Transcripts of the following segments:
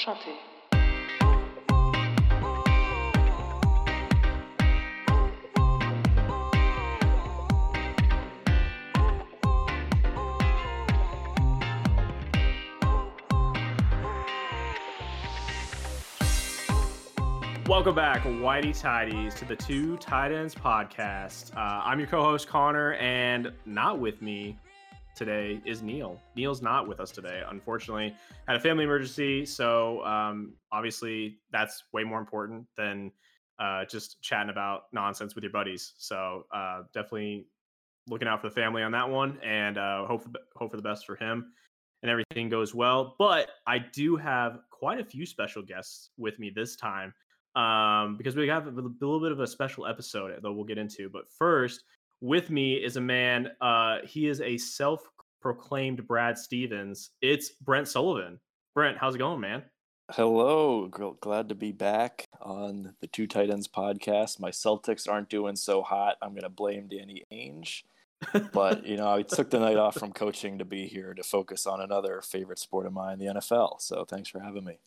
Enchanté. Welcome back, Whitey Tidies, to the Two Tight Ends Podcast. I'm your co-host, Connor, and not with me today is Neil. Neil's not with us today, unfortunately. Had a family emergency, so obviously that's way more important than just chatting about nonsense with your buddies. So definitely looking out for the family on that one, and hope for the best for him and everything goes well. But I do have quite a few special guests with me this time. Because we have a little bit of a special episode that we'll get into. But first, with me is a man. He is a self-proclaimed Brad Stevens. It's Brent Sullivan. Brent, how's it going, man? Hello. Glad to be back on the Two Tight Ends Podcast. My Celtics aren't doing so hot. I'm going to blame Danny Ainge. But, you know, I took the night off from coaching to be here to focus on another favorite sport of mine, the NFL. So thanks for having me.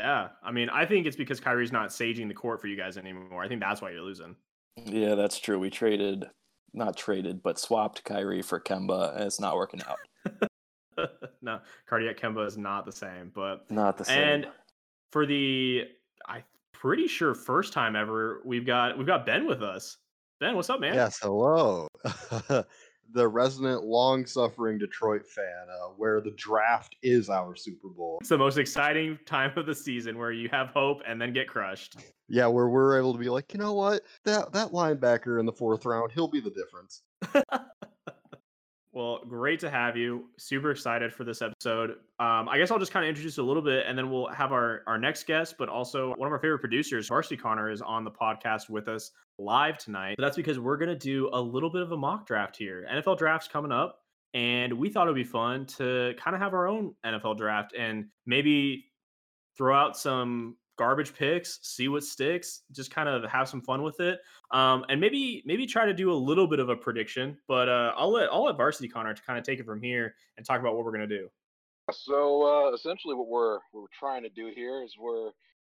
Yeah, I mean, I think it's because Kyrie's not saging the court for you guys anymore. I think that's why you're losing. Yeah, that's true. We swapped Kyrie for Kemba, and it's not working out. No, cardiac Kemba is not the same, but not the same. And for the, I'm pretty sure first time ever, we've got Ben with us. Ben, what's up, man? Yes, hello. The resident long-suffering Detroit fan, where the draft is our Super Bowl. It's the most exciting time of the season where you have hope and then get crushed. Yeah, where we're able to be like, you know what? That linebacker in the fourth round, he'll be the difference. Well, great to have you. Super excited for this episode. I guess I'll just kind of introduce a little bit, and then we'll have our next guest, but also one of our favorite producers, Darcy Connor, is on the podcast with us live tonight. But that's because we're going to do a little bit of a mock draft here. NFL draft's coming up, and we thought it would be fun to kind of have our own NFL draft and maybe throw out some garbage picks, see what sticks, just kind of have some fun with it, and maybe try to do a little bit of a prediction. But I'll let Varsity Connor to kind of take it from here and talk about what we're going to do. So essentially what we're trying to do here is we're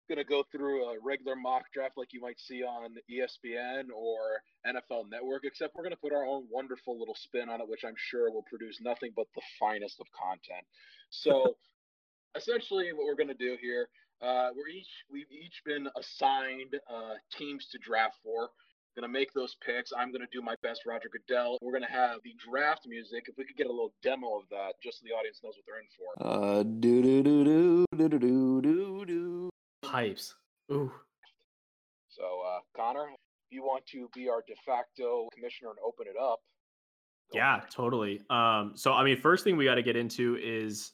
going to go through a regular mock draft like you might see on ESPN or NFL Network, except we're going to put our own wonderful little spin on it, which I'm sure will produce nothing but the finest of content. So essentially what we're going to do here, we've each been assigned teams to draft for. Going to make those picks. I'm going to do my best Roger Goodell. We're going to have the draft music. If we could get a little demo of that, just so the audience knows what they're in for. Pipes. Ooh. So, Connor, if you want to be our de facto commissioner and open it up. Yeah, totally. So, I mean, first thing we got to get into is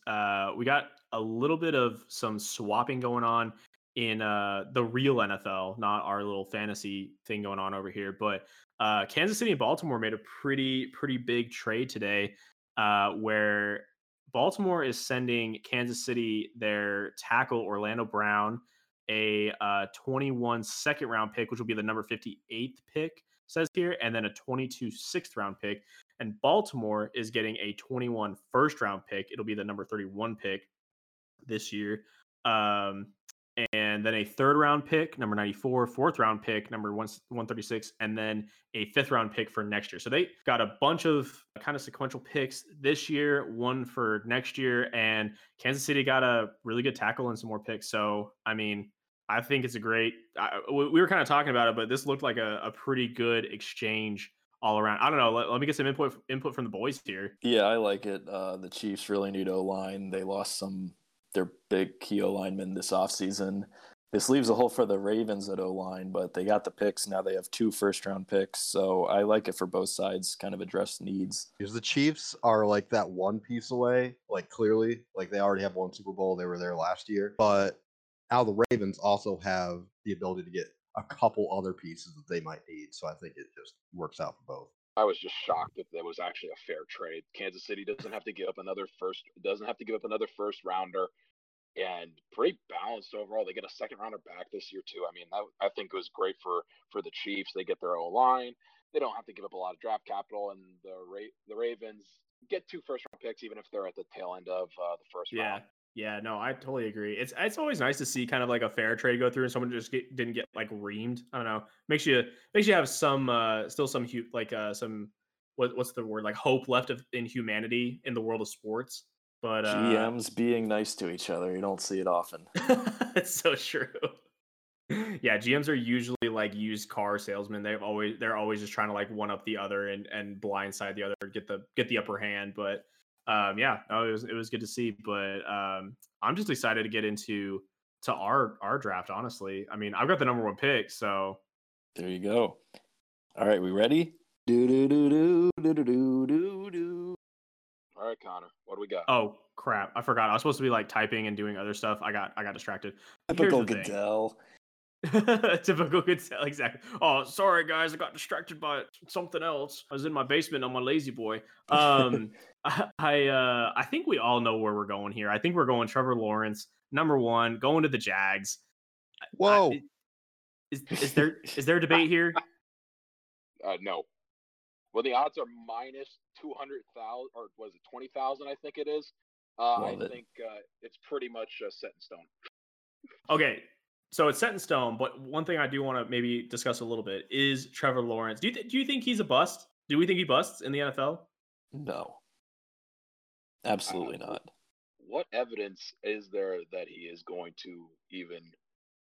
we got a little bit of some swapping going on in the real NFL, not our little fantasy thing going on over here. But Kansas City and Baltimore made a pretty big trade today where Baltimore is sending Kansas City their tackle, Orlando Brown, a 21 second round pick, which will be the number 58th pick, says here, and then a 22 sixth round pick. And Baltimore is getting a 21 first round pick. It'll be the number 31 pick this year. And then a third round pick, number 94, fourth round pick, number 136, and then a fifth round pick for next year. So they got a bunch of kind of sequential picks this year, one for next year, and Kansas City got a really good tackle and some more picks. So, I mean, I think it's a great, we were kind of talking about it, but this looked like a pretty good exchange all around. I don't know. Let me get some input from the boys here. Yeah, I like it. The Chiefs really need O-line. They lost their big key O-linemen this offseason. This leaves a hole for the Ravens at O-line, but they got the picks. Now they have 2 first-round picks, so I like it for both sides, kind of address needs. Because the Chiefs are like that one piece away, like clearly. Like they already have one Super Bowl. They were there last year. But now the Ravens also have the ability to get a couple other pieces that they might need, so I think it just works out for both. I was just shocked that there was actually a fair trade. Kansas City doesn't have to give up another first rounder, and pretty balanced overall. They get a second rounder back this year too. I mean, I think it was great for the Chiefs. They get their O-line. They don't have to give up a lot of draft capital, and the Ravens get 2 first round picks, even if they're at the tail end of the first round. Yeah, no, I totally agree. It's always nice to see kind of like a fair trade go through and someone just didn't get like reamed. I don't know. Makes you have some still some like some what's the word, like hope left in humanity in the world of sports. But GMs being nice to each other, you don't see it often. It's so true. Yeah, GMs are usually like used car salesmen. They're always just trying to like one up the other and blindside the other, get the upper hand, but. It was good to see, but I'm just excited to get into our draft. Honestly, I mean, I've got the number one pick, so there you go. All right, we ready? All right, Connor, what do we got? Oh crap, I forgot. I was supposed to be like typing and doing other stuff. I got distracted. Typical Goodell. Typical Goodell, exactly. Oh, sorry guys, I got distracted by something else. I was in my basement on my lazy boy. I think we all know where we're going here. I think we're going Trevor Lawrence, number one, going to the Jags. Whoa, is there a debate here? No. Well, the odds are minus 200,000, or was it 20,000? I think it is. I think it's pretty much set in stone. Okay. So it's set in stone, but one thing I do want to maybe discuss a little bit is Trevor Lawrence. Do you think he's a bust? Do we think he busts in the NFL? No. Absolutely not. What evidence is there that he is going to even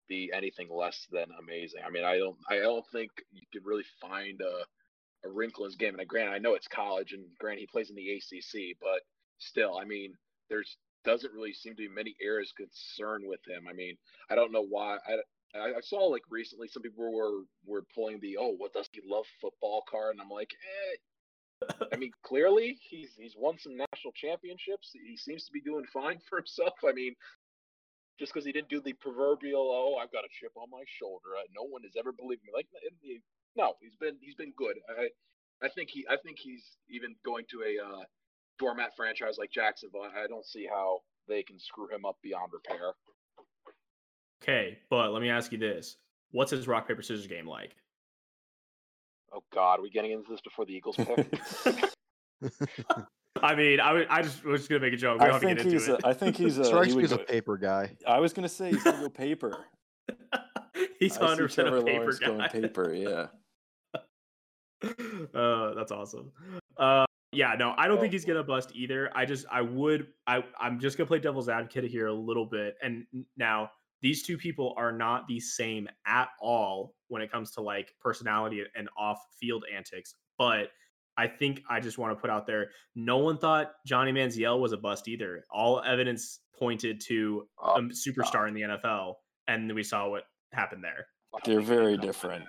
be anything less than amazing? I mean, I don't think you could really find a wrinkle in his game. And granted, I know it's college, and granted he plays in the ACC, but still, I mean, there's doesn't really seem to be many areas concerned with him. I mean, I don't know why. I saw like recently some people were pulling the what does he love football card, and I'm like, I mean, clearly he's won some national championships. He seems to be doing fine for himself. I mean, just because he didn't do the proverbial I've got a chip on my shoulder, no one has ever believed me. Like, no, he's been good. I think he's even going to a doormat franchise like Jacksonville. I don't see how they can screw him up beyond repair. Okay, but let me ask you this. What's his rock, paper, scissors game like? Oh, God, are we getting into this before the Eagles pick? I mean, I was just going to make a joke. I think he's a paper guy. I was going to say he's going to go paper. He's 100% a paper guy. Going paper, yeah. That's awesome. Yeah, no, I don't think he's going to bust either. I'm just going to play devil's advocate here a little bit. And now these two people are not the same at all when it comes to like personality and off-field antics. But I think I just want to put out there, no one thought Johnny Manziel was a bust either. All evidence pointed to a superstar in the NFL. And we saw what happened there. They're very different.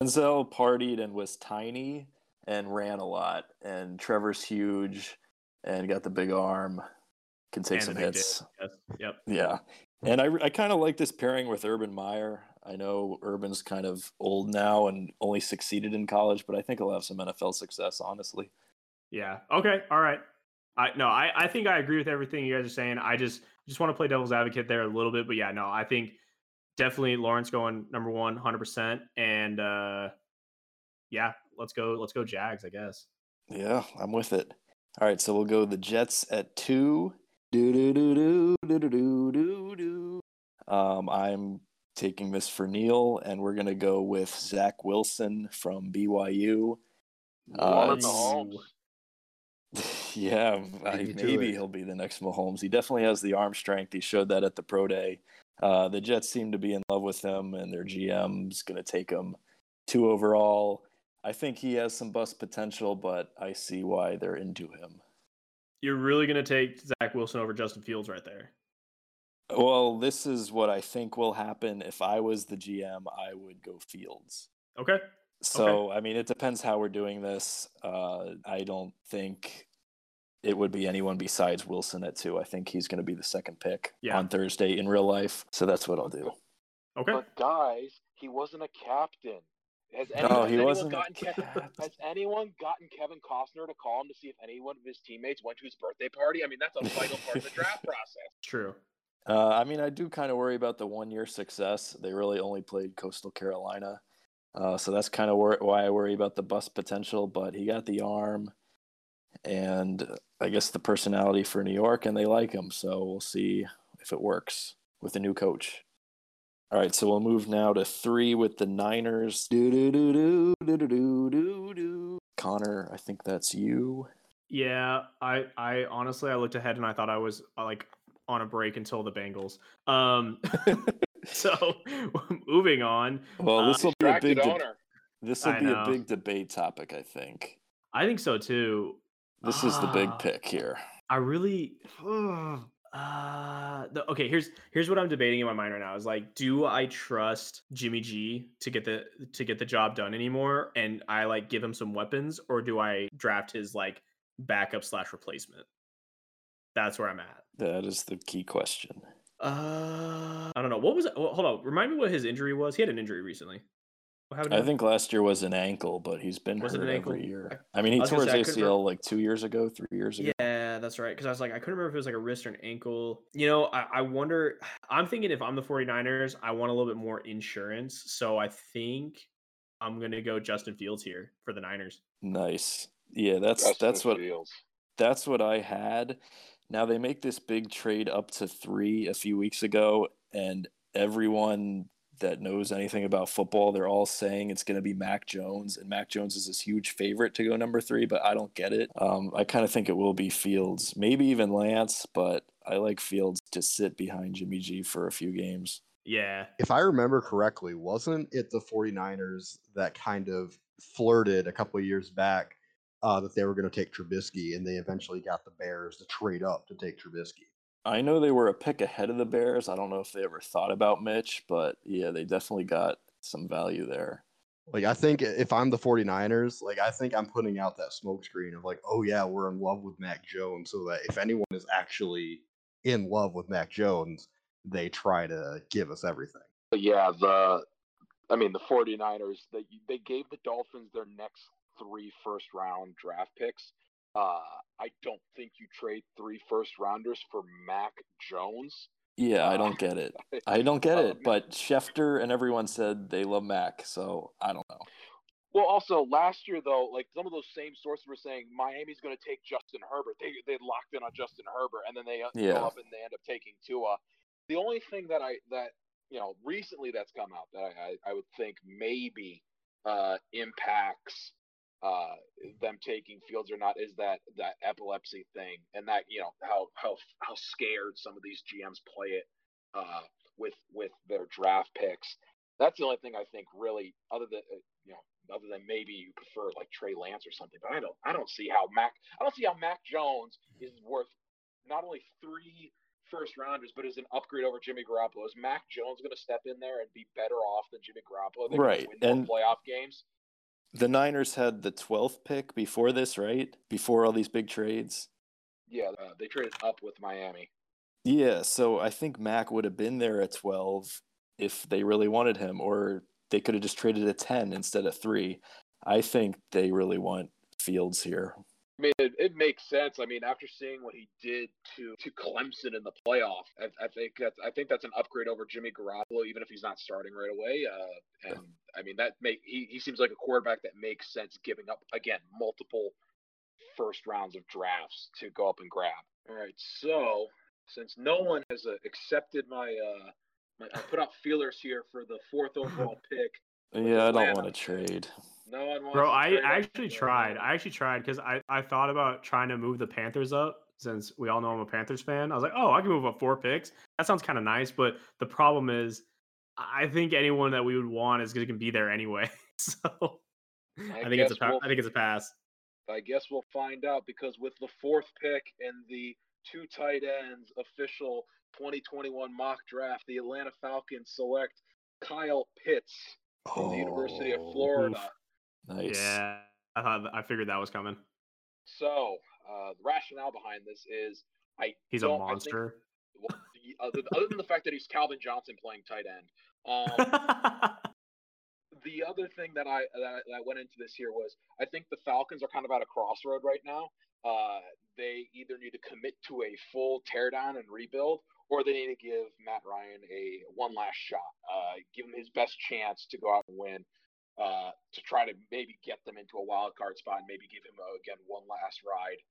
Manziel partied and was tiny and ran a lot, and Trevor's huge and got the big arm, can take and some hits. Yes. Yep. Yeah. And I kind of like this pairing with Urban Meyer. I know Urban's kind of old now and only succeeded in college, but I think he'll have some NFL success, honestly. Yeah. Okay. All right. I think I agree with everything you guys are saying. I just want to play devil's advocate there a little bit, but yeah, no, I think definitely Lawrence going number one, 100%. And yeah. Let's go Jags, I guess. Yeah, I'm with it. All right, so we'll go the Jets at 2. I'm taking this for Neil, and we're going to go with Zach Wilson from BYU. Mahomes. Yeah, maybe he'll be the next Mahomes. He definitely has the arm strength. He showed that at the pro day. The Jets seem to be in love with him, and their GM's going to take him 2 overall. I think he has some bust potential, but I see why they're into him. You're really going to take Zach Wilson over Justin Fields right there? Well, this is what I think will happen. If I was the GM, I would go Fields. Okay. So, okay. I mean, it depends how we're doing this. I don't think it would be anyone besides Wilson at 2. I think he's going to be the second pick on Thursday in real life. So that's what I'll do. Okay. But guys, he wasn't a captain. Has anyone gotten Kevin Costner to call him to see if any one of his teammates went to his birthday party? I mean, that's a vital part of the draft process. True. I mean, I do kind of worry about the one-year success. They really only played Coastal Carolina. So that's kind of why I worry about the bust potential. But he got the arm. And I guess, the personality for New York, and they like him. So we'll see if it works with the new coach. All right, so we'll move now to 3 with the Niners. Connor, I think that's you. Yeah, I honestly, I looked ahead and I thought I was like on a break until the Bengals. So moving on. Well, this will be a big debate topic, I think. I think so too. This is the big pick here. I really. Okay, here's what I'm debating in my mind right now is like, do I trust Jimmy G to get the job done anymore, and I like give him some weapons, or do I draft his like backup / replacement? That's where I'm at. That is the key question. I don't know. What was it? Well, hold on. Remind me what his injury was. He had an injury recently. I think last year was an ankle, but he's been hurt every year. I mean, he tore his ACL like 3 years ago. Yeah, that's right. Because I was like, I couldn't remember if it was like a wrist or an ankle. You know, I wonder, I'm thinking if I'm the 49ers, I want a little bit more insurance. So I think I'm going to go Justin Fields here for the Niners. Nice. Yeah, that's what I had. Now they make this big trade up to 3 a few weeks ago, and everyone that knows anything about football, they're all saying it's going to be Mac Jones, and Mac Jones is this huge favorite to go number 3, but I don't get it. I kind of think it will be Fields, maybe even Lance, but I like Fields to sit behind Jimmy G for a few games. Yeah. If I remember correctly, wasn't it the 49ers that kind of flirted a couple of years back that they were going to take Trubisky, and they eventually got the Bears to trade up to take Trubisky? I know they were a pick ahead of the Bears. I don't know if they ever thought about Mitch, but yeah, they definitely got some value there. Like, I think if I'm the 49ers, like, I think I'm putting out that smokescreen of like, oh yeah, we're in love with Mac Jones, so that if anyone is actually in love with Mac Jones, they try to give us everything. Yeah, the 49ers, they gave the Dolphins their next 3 first-round draft picks. I don't think you trade 3 first-rounders for Mac Jones. Yeah, I don't get it. But Schefter and everyone said they love Mac, so I don't know. Well, also, last year, though, like, some of those same sources were saying Miami's going to take Justin Herbert. They locked in on Justin Herbert, and then they go up and they end up taking Tua. The only thing that recently that's come out that I would think maybe impacts them taking Fields or not is that epilepsy thing, and that, you know, how scared some of these GMs play it with their draft picks. That's the only thing I think really, other than maybe you prefer like Trey Lance or something. But I don't see how Mac Jones is worth not only 3 first rounders, but is an upgrade over Jimmy Garoppolo. Is Mac Jones going to step in there and be better off than Jimmy Garoppolo? They're right, win and more playoff games. The Niners had the 12th pick before this, right? Before all these big trades. Yeah, they traded up with Miami. Yeah, so I think Mac would have been there at 12 if they really wanted him, or they could have just traded a 10 instead of 3. I think they really want Fields here. I mean, it makes sense. I mean, after seeing what he did to Clemson in the playoff, I think that's an upgrade over Jimmy Garoppolo, even if he's not starting right away. And I mean, he seems like a quarterback that makes sense giving up, again, multiple first rounds of drafts to go up and grab. All right, so since no one has accepted my I put out feelers here for the 4th overall pick. Yeah, I don't want to trade. No one wants. Bro, I actually tried because I thought about trying to move the Panthers up, since we all know I'm a Panthers fan. I was like, oh, I can move up 4 picks. That sounds kind of nice, but the problem is, I think anyone that we would want is going to be there anyway. So I think it's a pass. I guess we'll find out, because with the 4th pick in the Two Tight Ends official 2021 mock draft, the Atlanta Falcons select Kyle Pitts from the University of Florida. Oof. Nice. Yeah, I figured that was coming. So, the rationale behind this is he's a monster. Other than the fact that he's Calvin Johnson playing tight end. The other thing that went into this here was, I think the Falcons are kind of at a crossroad right now. They either need to commit to a full teardown and rebuild, or they need to give Matt Ryan a one last shot. Give him his best chance to go out and win. To try to maybe get them into a wild card spot, and maybe give him one last ride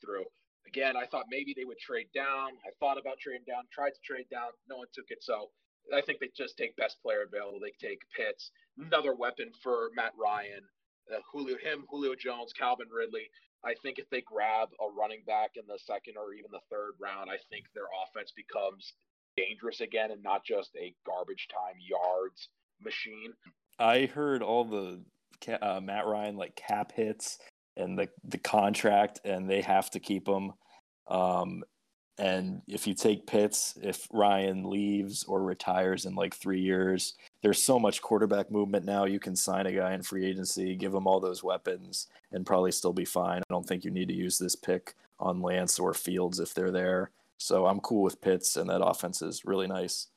through. Again, I thought maybe they would trade down. I thought about trading down, tried to trade down. No one took it. So I think they just take best player available. They take Pitts, another weapon for Matt Ryan, Julio Jones, Calvin Ridley. I think if they grab a running back in the second or even the third round, I think their offense becomes dangerous again and not just a garbage time yards machine. I heard all the Matt Ryan like cap hits and the contract, and they have to keep him. And if you take Pitts, if Ryan leaves or retires in like 3 years, there's so much quarterback movement now. You can sign a guy in free agency, give him all those weapons, and probably still be fine. I don't think you need to use this pick on Lance or Fields if they're there. So I'm cool with Pitts, and that offense is really nice.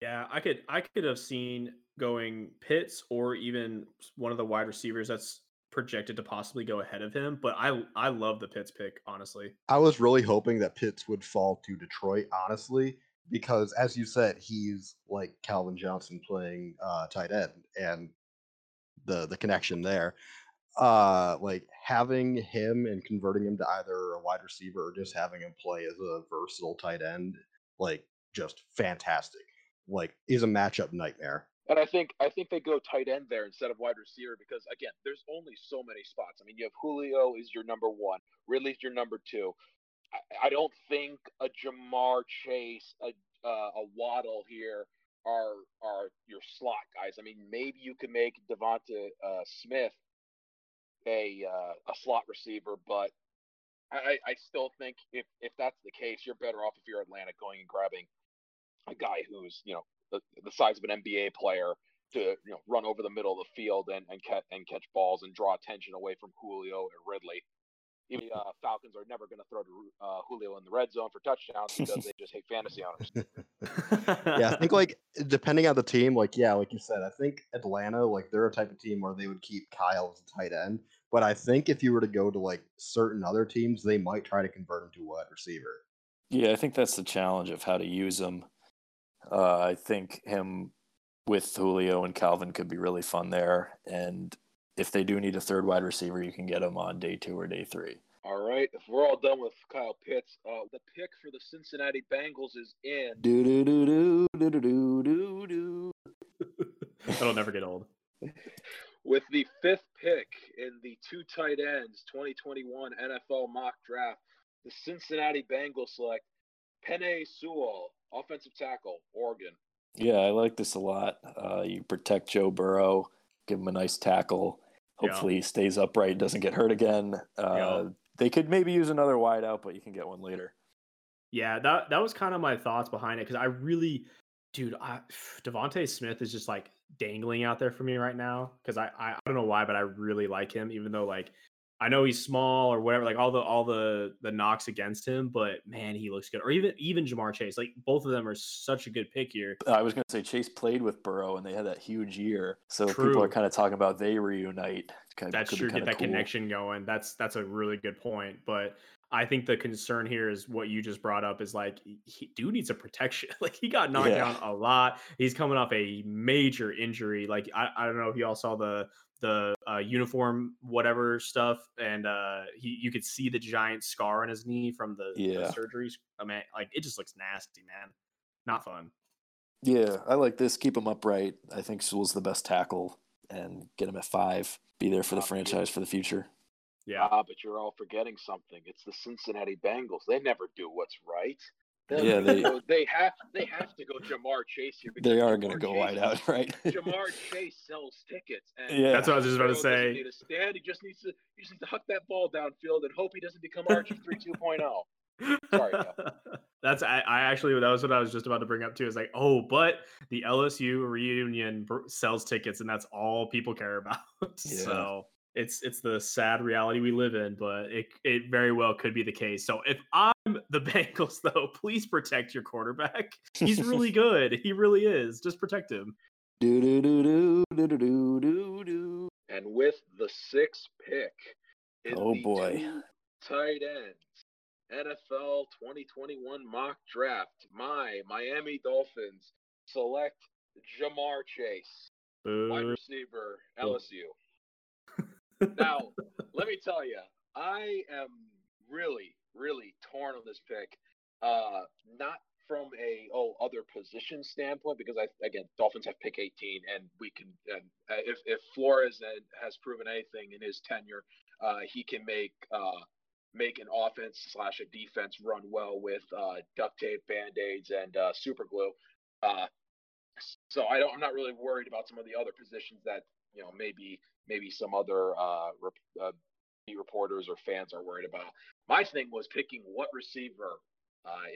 Yeah, I could have seen going Pitts or even one of the wide receivers that's projected to possibly go ahead of him, but I love the Pitts pick, honestly. I was really hoping that Pitts would fall to Detroit, honestly, because as you said, he's like Calvin Johnson playing tight end, and the connection there, like having him and converting him to either a wide receiver or just having him play as a versatile tight end, like just fantastic. Like, he's a matchup nightmare. And I think they go tight end there instead of wide receiver because, again, there's only so many spots. I mean, you have Julio is your number one. Ridley's your number two. I don't think a Jamar Chase, a Waddle here are your slot guys. I mean, maybe you can make Devonta Smith a slot receiver, but I still think if that's the case, you're better off if you're Atlanta going and grabbing a guy who's, you know, the size of an NBA player to, you know, run over the middle of the field and catch balls and draw attention away from Julio and Ridley. Even the Falcons are never going to throw to Julio in the red zone for touchdowns because they just hate fantasy owners. Yeah, I think, like, depending on the team, like, yeah, like you said, I think Atlanta, like, they're a type of team where they would keep Kyle as a tight end. But I think if you were to go to, like, certain other teams, they might try to convert him to a wide receiver. Yeah, I think that's the challenge of how to use him. I think him with Julio and Calvin could be really fun there. And if they do need a third wide receiver, you can get him on day two or day three. All right. If we're all done with Kyle Pitts, the pick for the Cincinnati Bengals is in. Do, do, do, do, do, do, do, do. That'll never get old. With the fifth pick in the Two Tight Ends 2021 NFL mock draft, the Cincinnati Bengals select Penei Sewell, offensive tackle, Oregon. Yeah, I like this a lot. You protect Joe Burrow, give him a nice tackle. Hopefully he stays upright, doesn't get hurt again. They could maybe use another wideout, but you can get one later. Yeah, that was kind of my thoughts behind it because Devonta Smith is just like dangling out there for me right now because I don't know why, but I really like him, even though like I know he's small or whatever, like all the knocks against him, but man, he looks good. Or even Jamar Chase, like both of them are such a good pick here. I was going to say Chase played with Burrow and they had that huge year. So true. People are kind of talking about they reunite. That's true. Get that cool connection going. That's a really good point. But I think the concern here is what you just brought up is like, he dude needs a protection. Like he got knocked down a lot. He's coming off a major injury. Like, I don't know if y'all saw the uniform, whatever stuff. And you could see the giant scar on his knee from the surgeries. I mean, like it just looks nasty, man. Not fun. Yeah. I like this. Keep him upright. I think Sewell's the best tackle and get him at 5, be there for the franchise for the future. Yeah. But you're all forgetting something. It's the Cincinnati Bengals. They never do what's right. They have to go Jamar Chase here. They are going to go wide out, right? Jamar Chase sells tickets. And that's what I was just about to say. He doesn't need to stand. He just needs to huck that ball downfield and hope he doesn't become RG3 2.0. Sorry, that was what I was just about to bring up too. It's like, oh, but the LSU reunion sells tickets, and that's all people care about. So it's the sad reality we live in, but it very well could be the case. So if the Bengals, though, please protect your quarterback. He's really good. He really is. Just protect him. Do, do, do, do, do, do, do, do. And with the sixth pick in the Tight Ends NFL 2021 mock draft, my Miami Dolphins select Jamar Chase, wide receiver, LSU. Now, let me tell you, I am really, really torn on this pick. Not from a other position standpoint, because again, Dolphins have pick 18, and we can. And if Flores has proven anything in his tenure, he can make an offense / a defense run well with duct tape, Band-Aids, and super glue. So I'm not really worried about some of the other positions that maybe some other reporters or fans are worried about. My thing was picking what receiver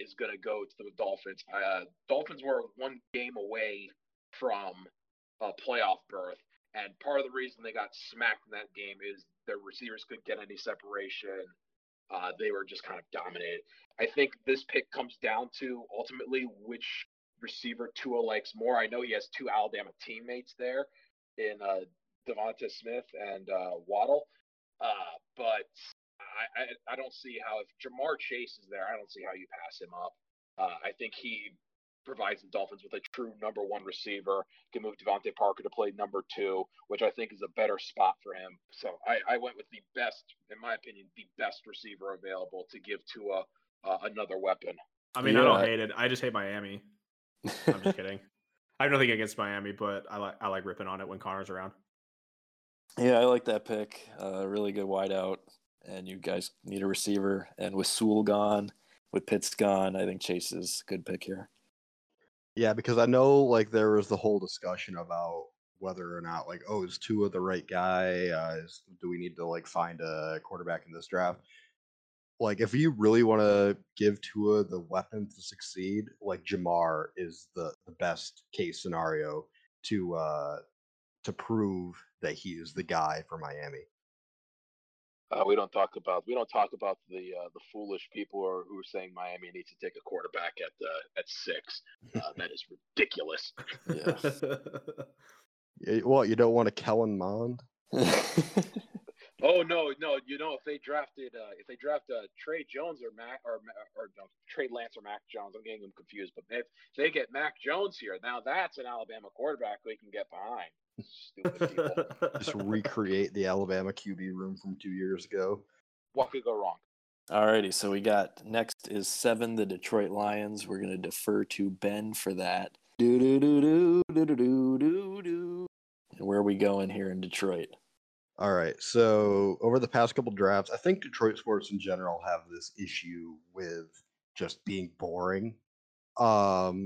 is going to go to the Dolphins. Dolphins were one game away from a playoff berth, and part of the reason they got smacked in that game is their receivers couldn't get any separation. They were just kind of dominated. I think this pick comes down to ultimately which receiver Tua likes more. I know he has two Alabama teammates there in Devonta Smith and Waddle, but I don't see how, if Jamar Chase is there, I don't see how you pass him up. I think he provides the Dolphins with a true number one receiver. Can move Devontae Parker to play number two, which I think is a better spot for him. So I went with the best, in my opinion, the best receiver available to give to another weapon. I mean, yeah. I don't hate it. I just hate Miami. I'm just kidding. I have nothing against Miami, but I like ripping on it when Connor's around. Yeah, I like that pick. Really good wideout. And you guys need a receiver. And with Sewell gone, with Pitts gone, I think Chase is a good pick here. Yeah, because I know there was the whole discussion about whether or not is Tua the right guy? Do we need to find a quarterback in this draft? If you really want to give Tua the weapon to succeed, Jamar is the best case scenario to prove that he is the guy for Miami. We don't talk about the foolish people who are saying Miami needs to take a quarterback at six. That is ridiculous. Yeah. Well, you don't want a Kellen Mond? No. If they draft Trey Jones or Trey Lance or Mac Jones, I'm getting them confused. But if they get Mac Jones here, now that's an Alabama quarterback we can get behind. Stupid people. Just recreate the Alabama QB room from 2 years ago. What could go wrong? Alrighty, so we got next is 7, the Detroit Lions. We're gonna defer to Ben for that. And where are we going here in Detroit? All right, so over the past couple drafts, I think Detroit sports in general have this issue with just being boring. But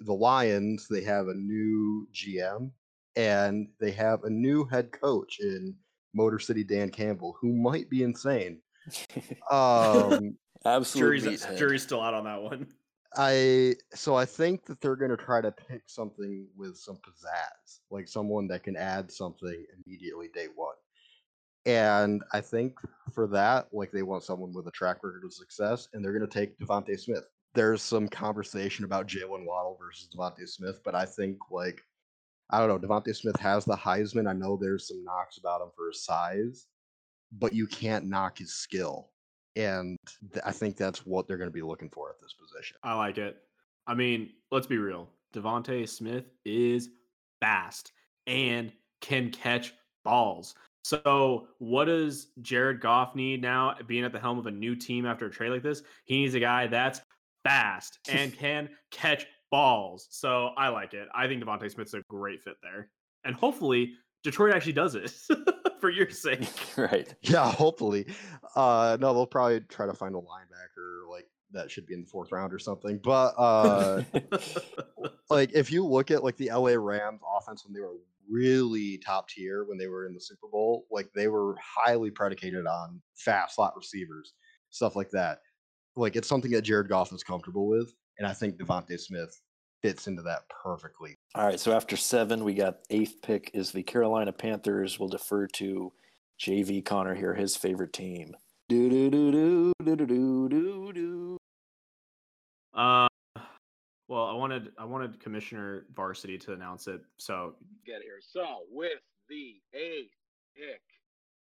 the Lions, they have a new GM, and they have a new head coach in Motor City Dan Campbell, who might be insane. Absolutely, jury's still out on that one. I think that they're going to try to pick something with some pizzazz, someone that can add something immediately day one. And I think for that, they want someone with a track record of success, and they're going to take Devonta Smith. There's some conversation about Jalen Waddle versus Devonta Smith, but I think, I don't know, Devonta Smith has the Heisman. I know there's some knocks about him for his size, but you can't knock his skill. And I think that's what they're going to be looking for at this position. I like it. I mean, let's be real. Devonta Smith is fast and can catch balls. So what does Jared Goff need now, being at the helm of a new team after a trade like this? He needs a guy that's fast and can catch balls. So I like it. I think Devonta Smith's a great fit there. And hopefully Detroit actually does it for your sake. Right. Yeah, hopefully. No, they'll probably try to find a linebacker that should be in the fourth round or something. But if you look at the LA Rams offense when they were really top tier, when they were in the Super Bowl, they were highly predicated on fast slot receivers, stuff like that. It's something that Jared Goff is comfortable with, and I think Devonta Smith fits into that perfectly. All right, so after 7, we got 8th pick is the Carolina Panthers. We'll defer to J.V. Connor here, his favorite team. Well, I wanted Commissioner Varsity to announce it. So get here. So with the 8th pick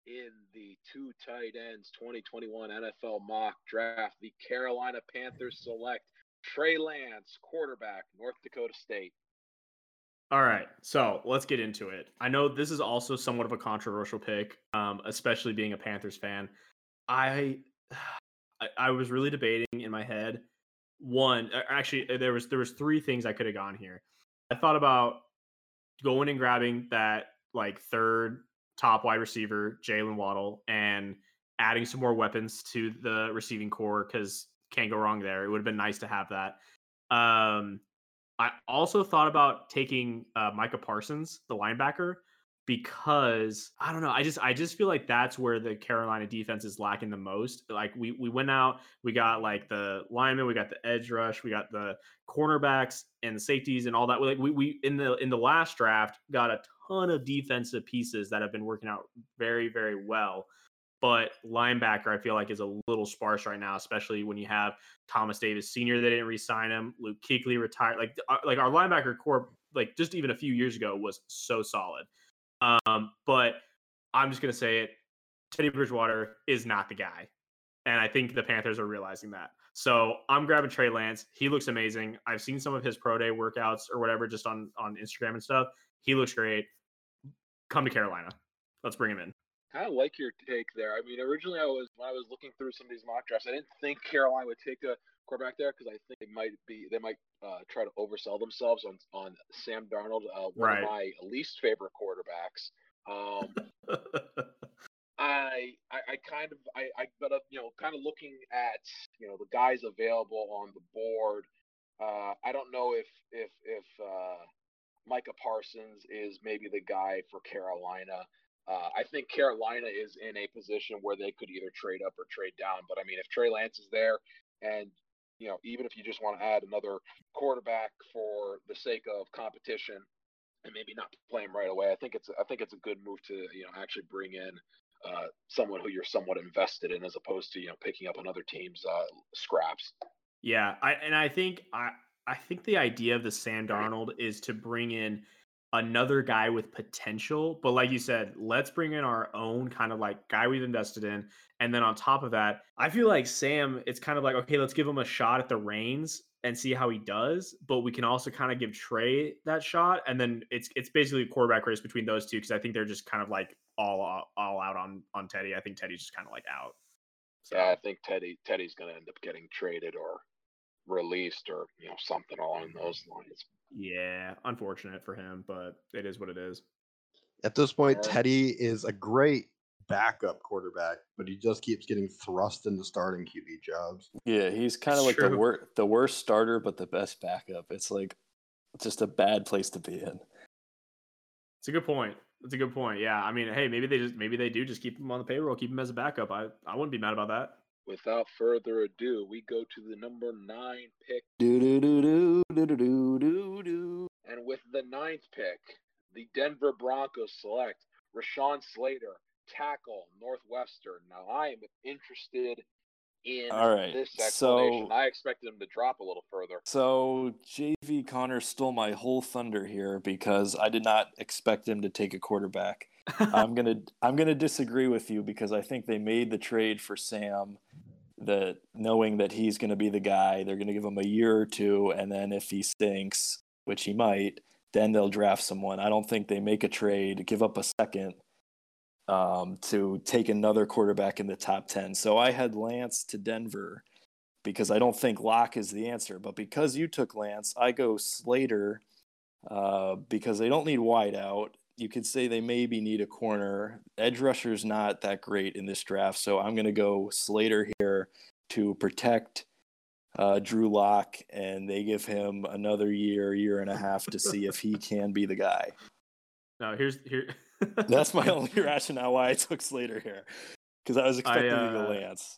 in the Two Tight Ends 2021 NFL mock draft, the Carolina Panthers select Trey Lance, quarterback, North Dakota State. All right, so let's get into it. I know this is also somewhat of a controversial pick, especially being a Panthers fan. I I was really debating in my head. One, actually, there was three things I could have gone here. I thought about going and grabbing that like third top wide receiver, Jalen Waddle, and adding some more weapons to the receiving core because can't go wrong there. It would have been nice to have that. I also thought about taking Micah Parsons, the linebacker, because I don't know. I just feel like that's where the Carolina defense is lacking the most. Like we went out, we got like the linemen, we got the edge rush, we got the cornerbacks and the safeties and all that. Like we in the last draft got a ton of defensive pieces that have been working out very, very well. But linebacker, I feel like, is a little sparse right now, especially when you have Thomas Davis Sr. They didn't re-sign him. Luke Kuechly retired. Like our linebacker core, like just even a few years ago, was so solid. But I'm just gonna say it: Teddy Bridgewater is not the guy, and I think the Panthers are realizing that. So I'm grabbing Trey Lance. He looks amazing. I've seen some of his pro day workouts or whatever, just on Instagram and stuff. He looks great. Come to Carolina. Let's bring him in. I like your take there. I mean, originally when I was looking through some of these mock drafts, I didn't think Carolina would take a quarterback there because I think they might try to oversell themselves on Sam Darnold, one of my least favorite quarterbacks. But looking at the guys available on the board, I don't know if Micah Parsons is maybe the guy for Carolina. I think Carolina is in a position where they could either trade up or trade down. But, I mean, if Trey Lance is there and, even if you just want to add another quarterback for the sake of competition and maybe not play him right away, I think it's a good move to, actually bring in someone who you're somewhat invested in as opposed to, picking up another team's scraps. Yeah, I think the idea of the Sam Darnold is to bring in another guy with potential, but like you said, let's bring in our own kind of like guy we've invested in. And then on top of that, I feel like Sam, it's kind of like, okay, let's give him a shot at the reins and see how he does. But we can also kind of give Trey that shot. And then it's basically a quarterback race between those two. Cause I think they're just kind of like all out on Teddy. I think Teddy's just kind of like out. So yeah, I think Teddy's going to end up getting traded or released or, something along those lines. Yeah, unfortunate for him, but it is what it is. At this point, yeah. Teddy is a great backup quarterback, but he just keeps getting thrust into starting QB jobs. Yeah, he's kind of like the worst starter, but the best backup. It's like just a bad place to be in. It's a good point. It's a good point. Yeah, I mean, hey, maybe they do just keep him on the payroll, keep him as a backup. I wouldn't be mad about that. Without further ado, we go to the number 9 pick. And with the 9th pick, the Denver Broncos select Rashawn Slater, tackle, Northwestern. Now, I am interested in this explanation. So, I expected him to drop a little further. So, J.V. Connor stole my whole thunder here because I did not expect him to take a quarterback. I'm gonna disagree with you because I think they made the trade for Sam, that knowing that he's gonna be the guy. They're gonna give him a year or two, and then if he stinks, which he might, then they'll draft someone. I don't think they make a trade, give up a second, to take another quarterback in the top 10. So I had Lance to Denver because I don't think Locke is the answer. But because you took Lance, I go Slater because they don't need wideout. You could say they maybe need a corner. Edge rusher's not that great in this draft, so I'm going to go Slater here to protect Drew Locke, and they give him another year and a half to see if he can be the guy. No, here. That's my only rationale why I took Slater here, because I was expecting to go Lance.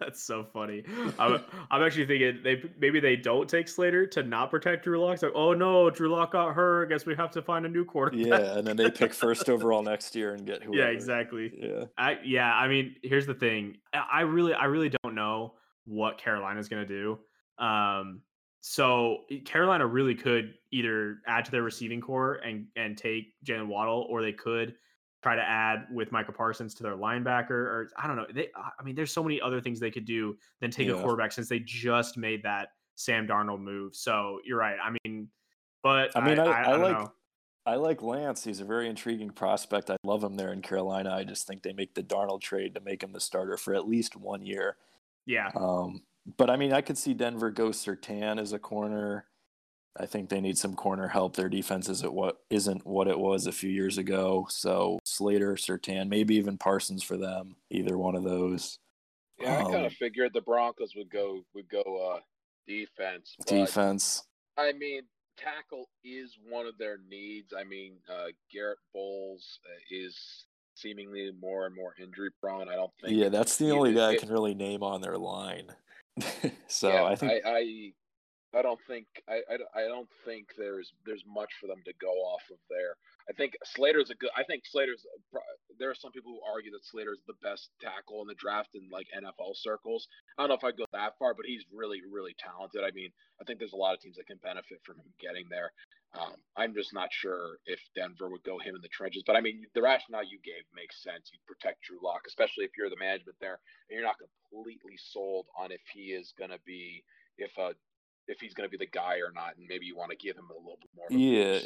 That's so funny. I'm actually thinking maybe they don't take Slater to not protect Drew Locke. It's like, oh no, Drew Locke got hurt. I guess we have to find a new quarterback. Yeah, and then they pick first overall next year and get whoever. Yeah, exactly. Yeah. I mean, here's the thing. I really don't know what Carolina's gonna do. So Carolina really could either add to their receiving core and take Jalen Waddle, or they could try to add with Micah Parsons to their linebacker, or I don't know. There's so many other things they could do than take a quarterback since they just made that Sam Darnold move. So you're right. I mean, but I like know. I like Lance. He's a very intriguing prospect. I love him there in Carolina. I just think they make the Darnold trade to make him the starter for at least 1 year. Yeah. But, I mean, I could see Denver go Surtain as a corner. I think they need some corner help. Their defense isn't what it was a few years ago. So Slater, Surtain, maybe even Parsons for them, either one of those. Yeah, I kind of figured the Broncos would go defense. But, I mean, tackle is one of their needs. I mean, Garrett Bowles is seemingly more and more injury prone. I don't think. Yeah, that's the only guy I can really name on their line. So yeah, I don't think there's much for them to go off of there. I think Slater's there are some people who argue that Slater's the best tackle in the draft in like NFL circles. I don't know if I'd go that far, but he's really, really talented. I mean, I think there's a lot of teams that can benefit from him getting there. I'm just not sure if Denver would go him in the trenches, but I mean, the rationale you gave makes sense. You protect Drew Locke, especially if you're the management there and you're not completely sold on if he is going to be, if he's going to be the guy or not, and maybe you want to give him a little bit more. Yeah,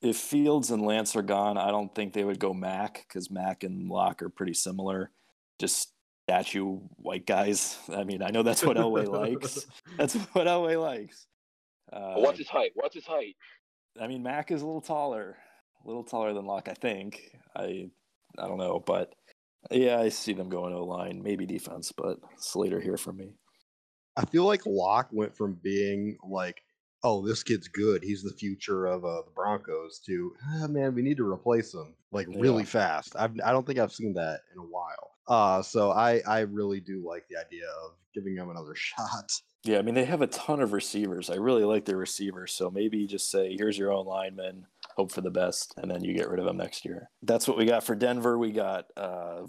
if Fields and Lance are gone, I don't think they would go Mac because Mac and Locke are pretty similar, just statue white guys. I mean, I know that's what Elway likes. That's what Elway likes. What's his height? I mean, Mac is a little taller than Locke, I think. I don't know, but yeah, I see them going O-line, maybe defense, but Slater here for me. I feel like Locke went from being like, oh, this kid's good, he's the future of the Broncos, to, man, we need to replace him, like, really fast. I don't think I've seen that in a while. So I really do like the idea of giving him another shot. Yeah, I mean, they have a ton of receivers. I really like their receivers. So maybe just say, here's your own lineman, hope for the best, and then you get rid of them next year. That's what we got for Denver. We got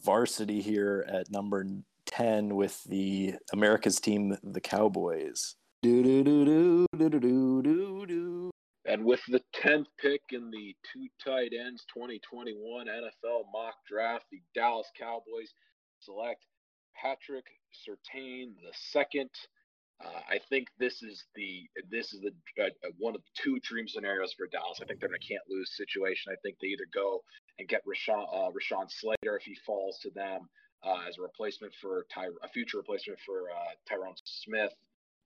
varsity here at number 10 with the America's team, the Cowboys. Do do do do do do do do. And with the 10th pick in the Two Tight Ends 2021 NFL mock draft, the Dallas Cowboys select Patrick Surtain II. I think this is the one of the two dream scenarios for Dallas. I think they're in a can't lose situation. I think they either go and get Rashawn Slater if he falls to them as a replacement for Tyron Smith.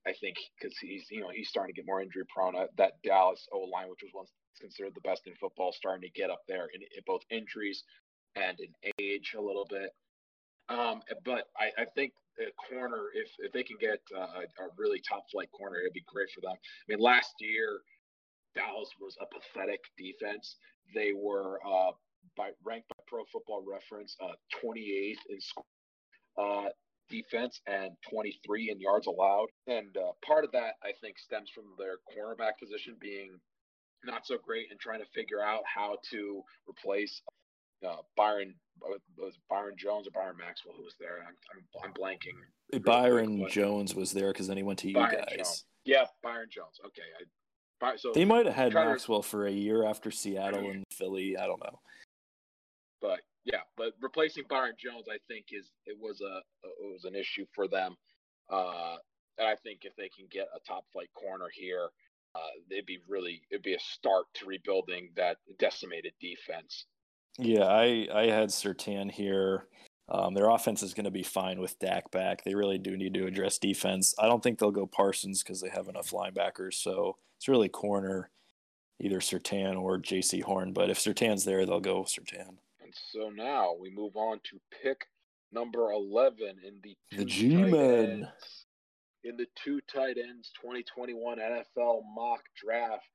I think because he's starting to get more injury prone. That Dallas O-line, which was once considered the best in football, starting to get up there in both injuries and in age a little bit. But I think a corner, if they can get a really top flight corner, it'd be great for them. I mean, last year Dallas was a pathetic defense. They were ranked by Pro Football Reference 28th in score defense and 23 in yards allowed. And part of that, I think, stems from their cornerback position being not so great and trying to figure out how to replace Byron Jones or Byron Maxwell who was there. I'm blanking. Byron Jones was there because then he went to you guys. Yeah, Byron Jones. Okay. So they might have had Maxwell for a year after Seattle and Philly. I don't know. But yeah, but replacing Byron Jones, I think it was an issue for them. And I think if they can get a top flight corner here, it'd be a start to rebuilding that decimated defense. Yeah, I had Surtain here. Their offense is going to be fine with Dak back. They really do need to address defense. I don't think they'll go Parsons because they have enough linebackers. So it's really corner, either Surtain or J.C. Horn. But if Sertan's there, they'll go Surtain. And so now we move on to pick number 11 in the G-Men. In the Two Tight Ends 2021 NFL mock draft,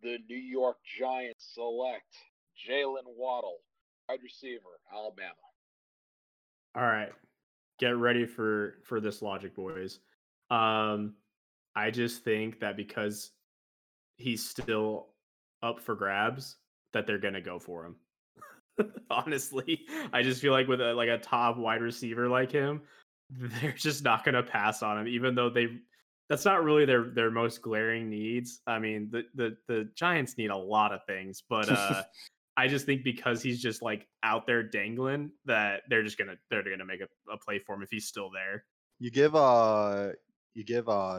the New York Giants select Jalen Waddle, wide receiver, Alabama. All right. Get ready for this logic, boys. I just think that because he's still up for grabs, that they're going to go for him. Honestly, I just feel like with a top wide receiver like him, they're just not going to pass on him, even though that's not really their most glaring needs. I mean, the Giants need a lot of things, but I just think because he's just like out there dangling that they're gonna make a play for him if he's still there. You give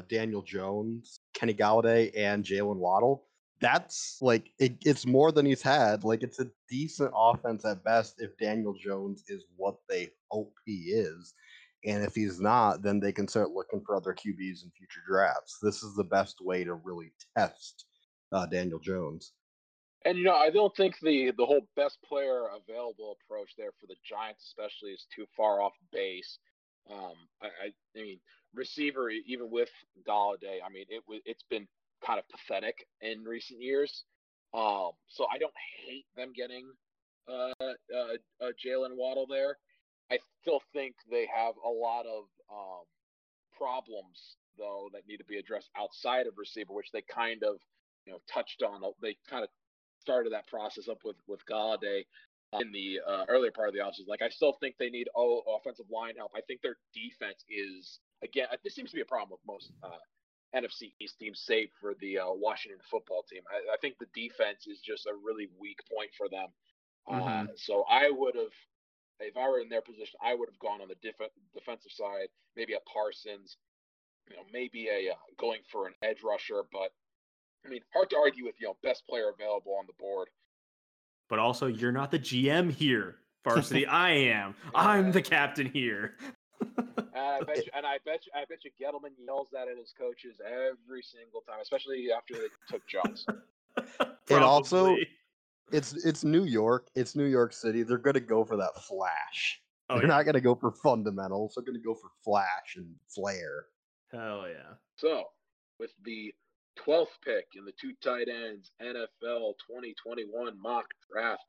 Daniel Jones, Kenny Galladay, and Jalen Waddle that's like it's more than he's had. Like, it's a decent offense at best if Daniel Jones is what they hope he is. And if he's not, then they can start looking for other QBs in future drafts. This is the best way to really test Daniel Jones. And, you know, I don't think the whole best player available approach there for the Giants especially is too far off base. I mean, receiver, even with Golladay, I mean, it's been kind of pathetic in recent years. So I don't hate them getting Jalen Waddle there. I still think they have a lot of problems, though, that need to be addressed outside of receiver, which they kind of, you know, touched on. They kind of started that process up with Golladay in the earlier part of the offseason. Like, I still think they need offensive line help. I think their defense is, again, this seems to be a problem with most NFC East teams, save for the Washington football team. I think the defense is just a really weak point for them. Mm-hmm. So I would have, if I were in their position, I would have gone on the defensive side, maybe a Parsons, you know, maybe a going for an edge rusher. But, I mean, hard to argue with, you know, best player available on the board. But also, you're not the GM here, Varsity. I am. Yeah. I'm the captain here. I bet you Gettleman yells that at his coaches every single time, especially after they took Johnson. And also, it's New York. It's New York City. They're going to go for that flash. Oh, they're not going to go for fundamentals. They're going to go for flash and flair. Hell yeah. So, with the 12th pick in the Two Tight Ends NFL 2021 mock draft,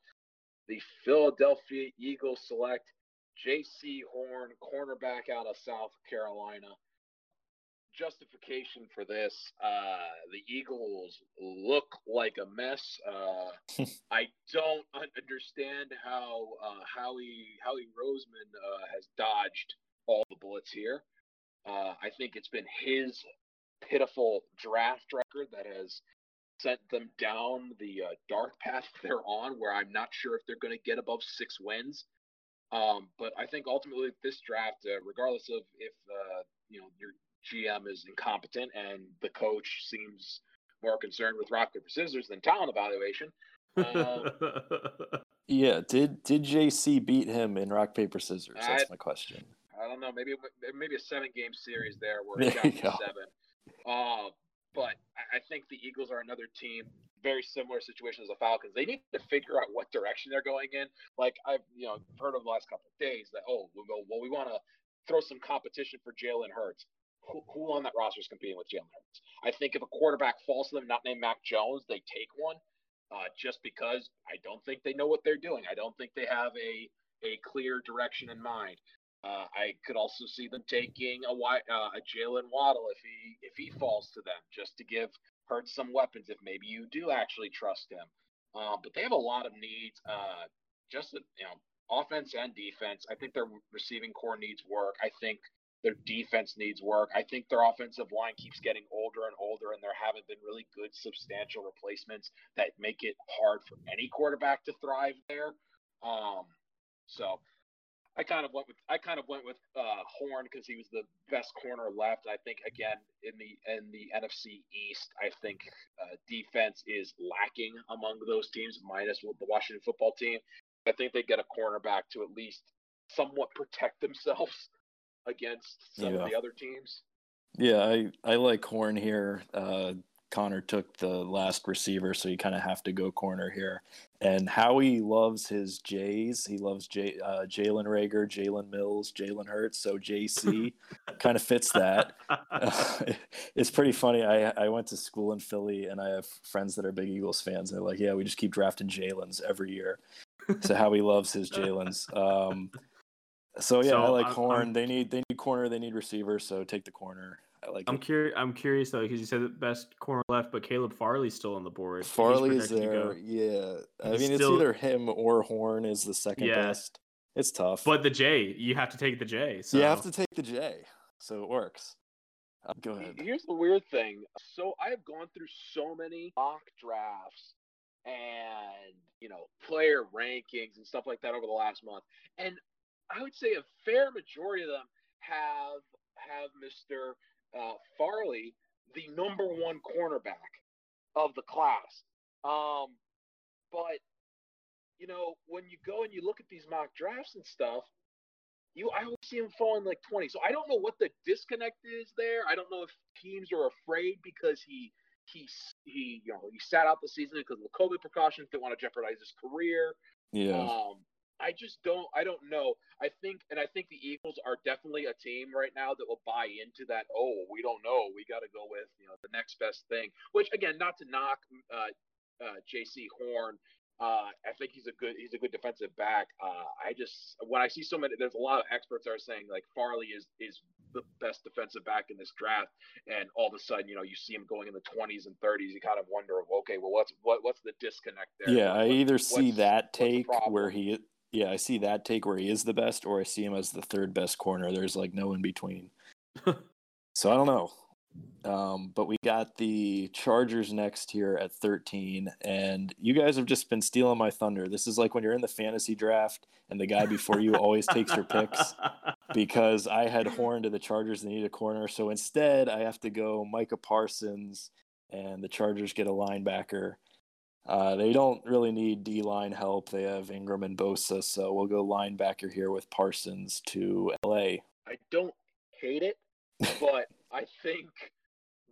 the Philadelphia Eagles select J.C. Horn, cornerback out of South Carolina. Justification for this, the Eagles look like a mess. I don't understand how Howie Roseman has dodged all the bullets here. I think it's been his pitiful draft record that has sent them down the dark path they're on, where I'm not sure if they're going to get above 6 wins. But I think ultimately this draft, regardless of if you know, your GM is incompetent and the coach seems more concerned with rock paper scissors than talent evaluation. Yeah, did JC beat him in rock paper scissors? That's my question. I don't know. Maybe a 7-game series there where it got to 7. But I think the Eagles are another team, very similar situation as the Falcons. They need to figure out what direction they're going in. Like, I've heard over the last couple of days that, we want to throw some competition for Jalen Hurts. Who on that roster is competing with Jalen Hurts? I think if a quarterback falls to them, not named Mac Jones, they take one, just because I don't think they know what they're doing. I don't think they have a clear direction in mind. I could also see them taking a Jalen Waddle if he falls to them, just to give Hurts some weapons if maybe you do actually trust him. But they have a lot of needs, offense and defense. I think their receiving core needs work. I think their defense needs work. I think their offensive line keeps getting older and older, and there haven't been really good substantial replacements that make it hard for any quarterback to thrive there. So I kind of went with Horn because he was the best corner left. I think, again, in the NFC East, I think defense is lacking among those teams, minus the Washington football team. I think they get a cornerback to at least somewhat protect themselves against some of the other teams. Yeah, I like Horn here. Connor took the last receiver, so you kind of have to go corner here. And Howie loves his J's. He loves Jalen Reagor, Jalen Mills, Jalen Hurts. So JC kind of fits that. It's pretty funny. I went to school in Philly, and I have friends that are big Eagles fans. And they're like, yeah, we just keep drafting Jalen's every year. So Howie loves his Jalen's. So I like Horn. They need corner. They need receiver. So take the corner. I like I'm curious though, because you said the best corner left, but Caleb Farley's still on the board. Farley's there, yeah. I mean, it's either him or Horn is the second best. It's tough. But the J, you have to take the J. So. You have to take the J, so it works. Go ahead. Here's the weird thing. So I've gone through so many mock drafts and player rankings and stuff like that over the last month, and I would say a fair majority of them have Mr. Farley, the number 1 cornerback. of the class. But, you know, when you go and you look at these mock drafts and stuff, I always see him falling like 20. So I don't know what the disconnect is there. I don't know if teams are afraid because he sat out the season because of the COVID precautions. They want to jeopardize his career. Yeah. I don't know. I think the Eagles are definitely a team right now that will buy into that. Oh, we don't know. We got to go with, the next best thing, which again, not to knock JC Horn. I think he's a good defensive back. When I see so many, there's a lot of experts are saying like Farley is the best defensive back in this draft. And all of a sudden, you see him going in the 20s and 30s. You kind of wonder, okay, well, what's the disconnect there? Yeah. I either see that take where I see that take where he is the best, or I see him as the third best corner. There's like no in between. So I don't know. But we got the Chargers next here at 13, and you guys have just been stealing my thunder. This is like when you're in the fantasy draft and the guy before you always takes your picks, because I had Horn to the Chargers and they need a corner. So instead I have to go Micah Parsons, and the Chargers get a linebacker. They don't really need D-line help. They have Ingram and Bosa, so we'll go linebacker here with Parsons to LA. I don't hate it, but I think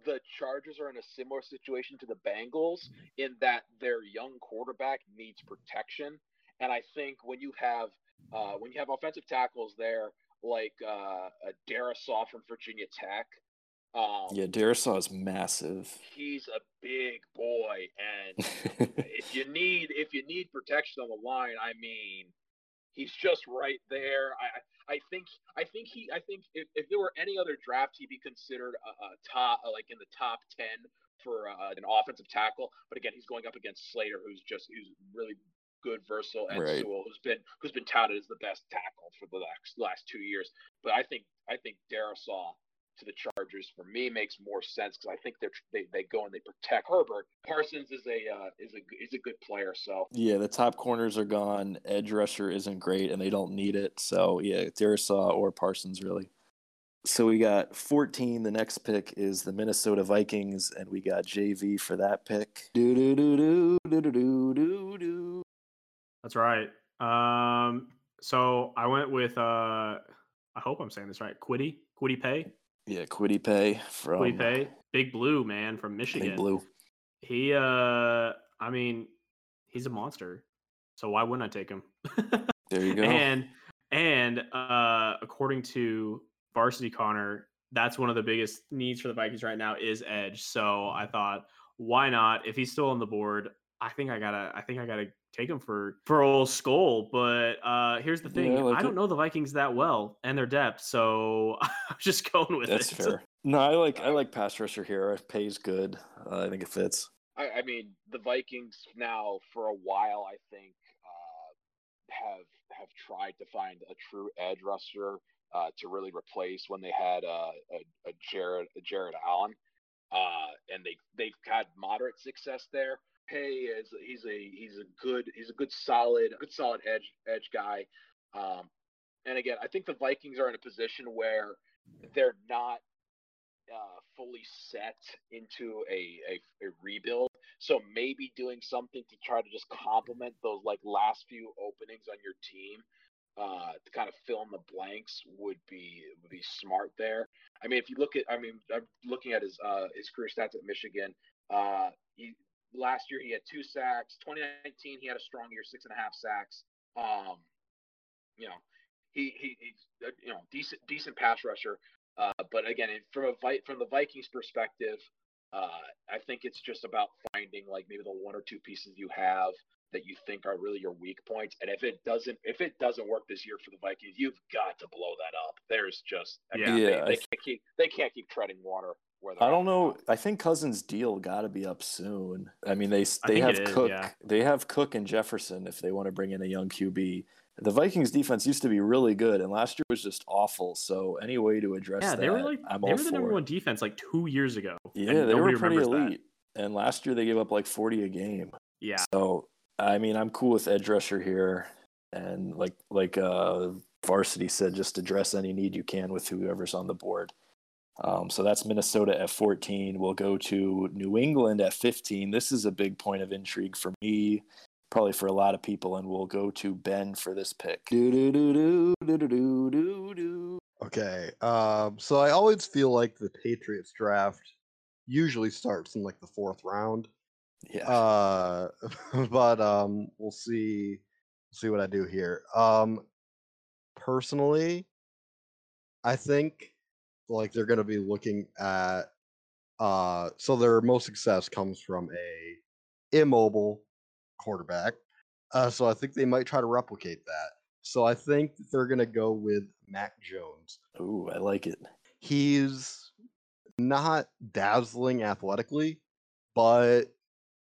the Chargers are in a similar situation to the Bengals in that their young quarterback needs protection. And I think when you have offensive tackles there, like Darisaw from Virginia Tech. Darisaw is massive. He's a big boy. And if you need protection on the line, I mean, he's just right there. I think if there were any other draft, he'd be considered a top, like in the top 10 for an offensive tackle. But again, he's going up against Slater, who's really good, versatile, and right. Sewell, who's been touted as the best tackle for the last 2 years. But I think Darisaw to the Chargers for me makes more sense because I think they go and they protect Herbert. Parsons is a good player. So yeah, the top corners are gone. Edge rusher isn't great, and they don't need it. So yeah, Darisaw or Parsons really. So we got 14. The next pick is the Minnesota Vikings, and we got JV for that pick. That's right. So I went with I hope I'm saying this right. Kwity Paye. Yeah, Kwity Paye from Big Blue, man, from Michigan. Big Blue. He, I mean, he's a monster. So why wouldn't I take him? There you go. And according to Darcy Connor, that's one of the biggest needs for the Vikings right now is edge. So I thought, why not? If he's still on the board, I think I gotta take him for old Skull. But here's the thing. Yeah, I don't know the Vikings that well and their depth, so I'm just going with it. That's fair. No, I like pass rusher here. It pays good. I think it fits. I mean, the Vikings now for a while, I think, have tried to find a true edge rusher to really replace when they had a Jared Allen, and they've had moderate success there. Paye is he's a good solid edge guy, and again I think the Vikings are in a position where they're not fully set into a rebuild. So maybe doing something to try to just complement those like last few openings on your team to kind of fill in the blanks would be smart there. I mean, I'm looking at his career stats at Michigan. Last year, he had 2 sacks. 2019, he had a strong year, 6.5 sacks. He's decent pass rusher. But again, from the Vikings' perspective, I think it's just about finding like maybe the one or two pieces you have that you think are really your weak points. And if it doesn't work this year for the Vikings, you've got to blow that up. They can't keep treading water. I don't know. I think Cousins' deal got to be up soon. I mean, they have Cook. Yeah. They have Cook and Jefferson if they want to bring in a young QB. The Vikings' defense used to be really good, and last year was just awful. So any way to address that, they were the number 1 defense like 2 years ago. Yeah, they were pretty elite. That. And last year they gave up like 40 a game. Yeah. So I mean, I'm cool with edge rusher here, and like Varsity said, just address any need you can with whoever's on the board. So that's Minnesota at 14. We'll go to New England at 15. This is a big point of intrigue for me, probably for a lot of people, and we'll go to Ben for this pick. Okay, so I always feel like the Patriots draft usually starts in like the fourth round. Yeah. But we'll see what I do here. Personally, I think like they're going to be looking at so their most success comes from a immobile quarterback. So I think they might try to replicate that. So I think they're going to go with Mac Jones. Ooh, I like it. He's not dazzling athletically, but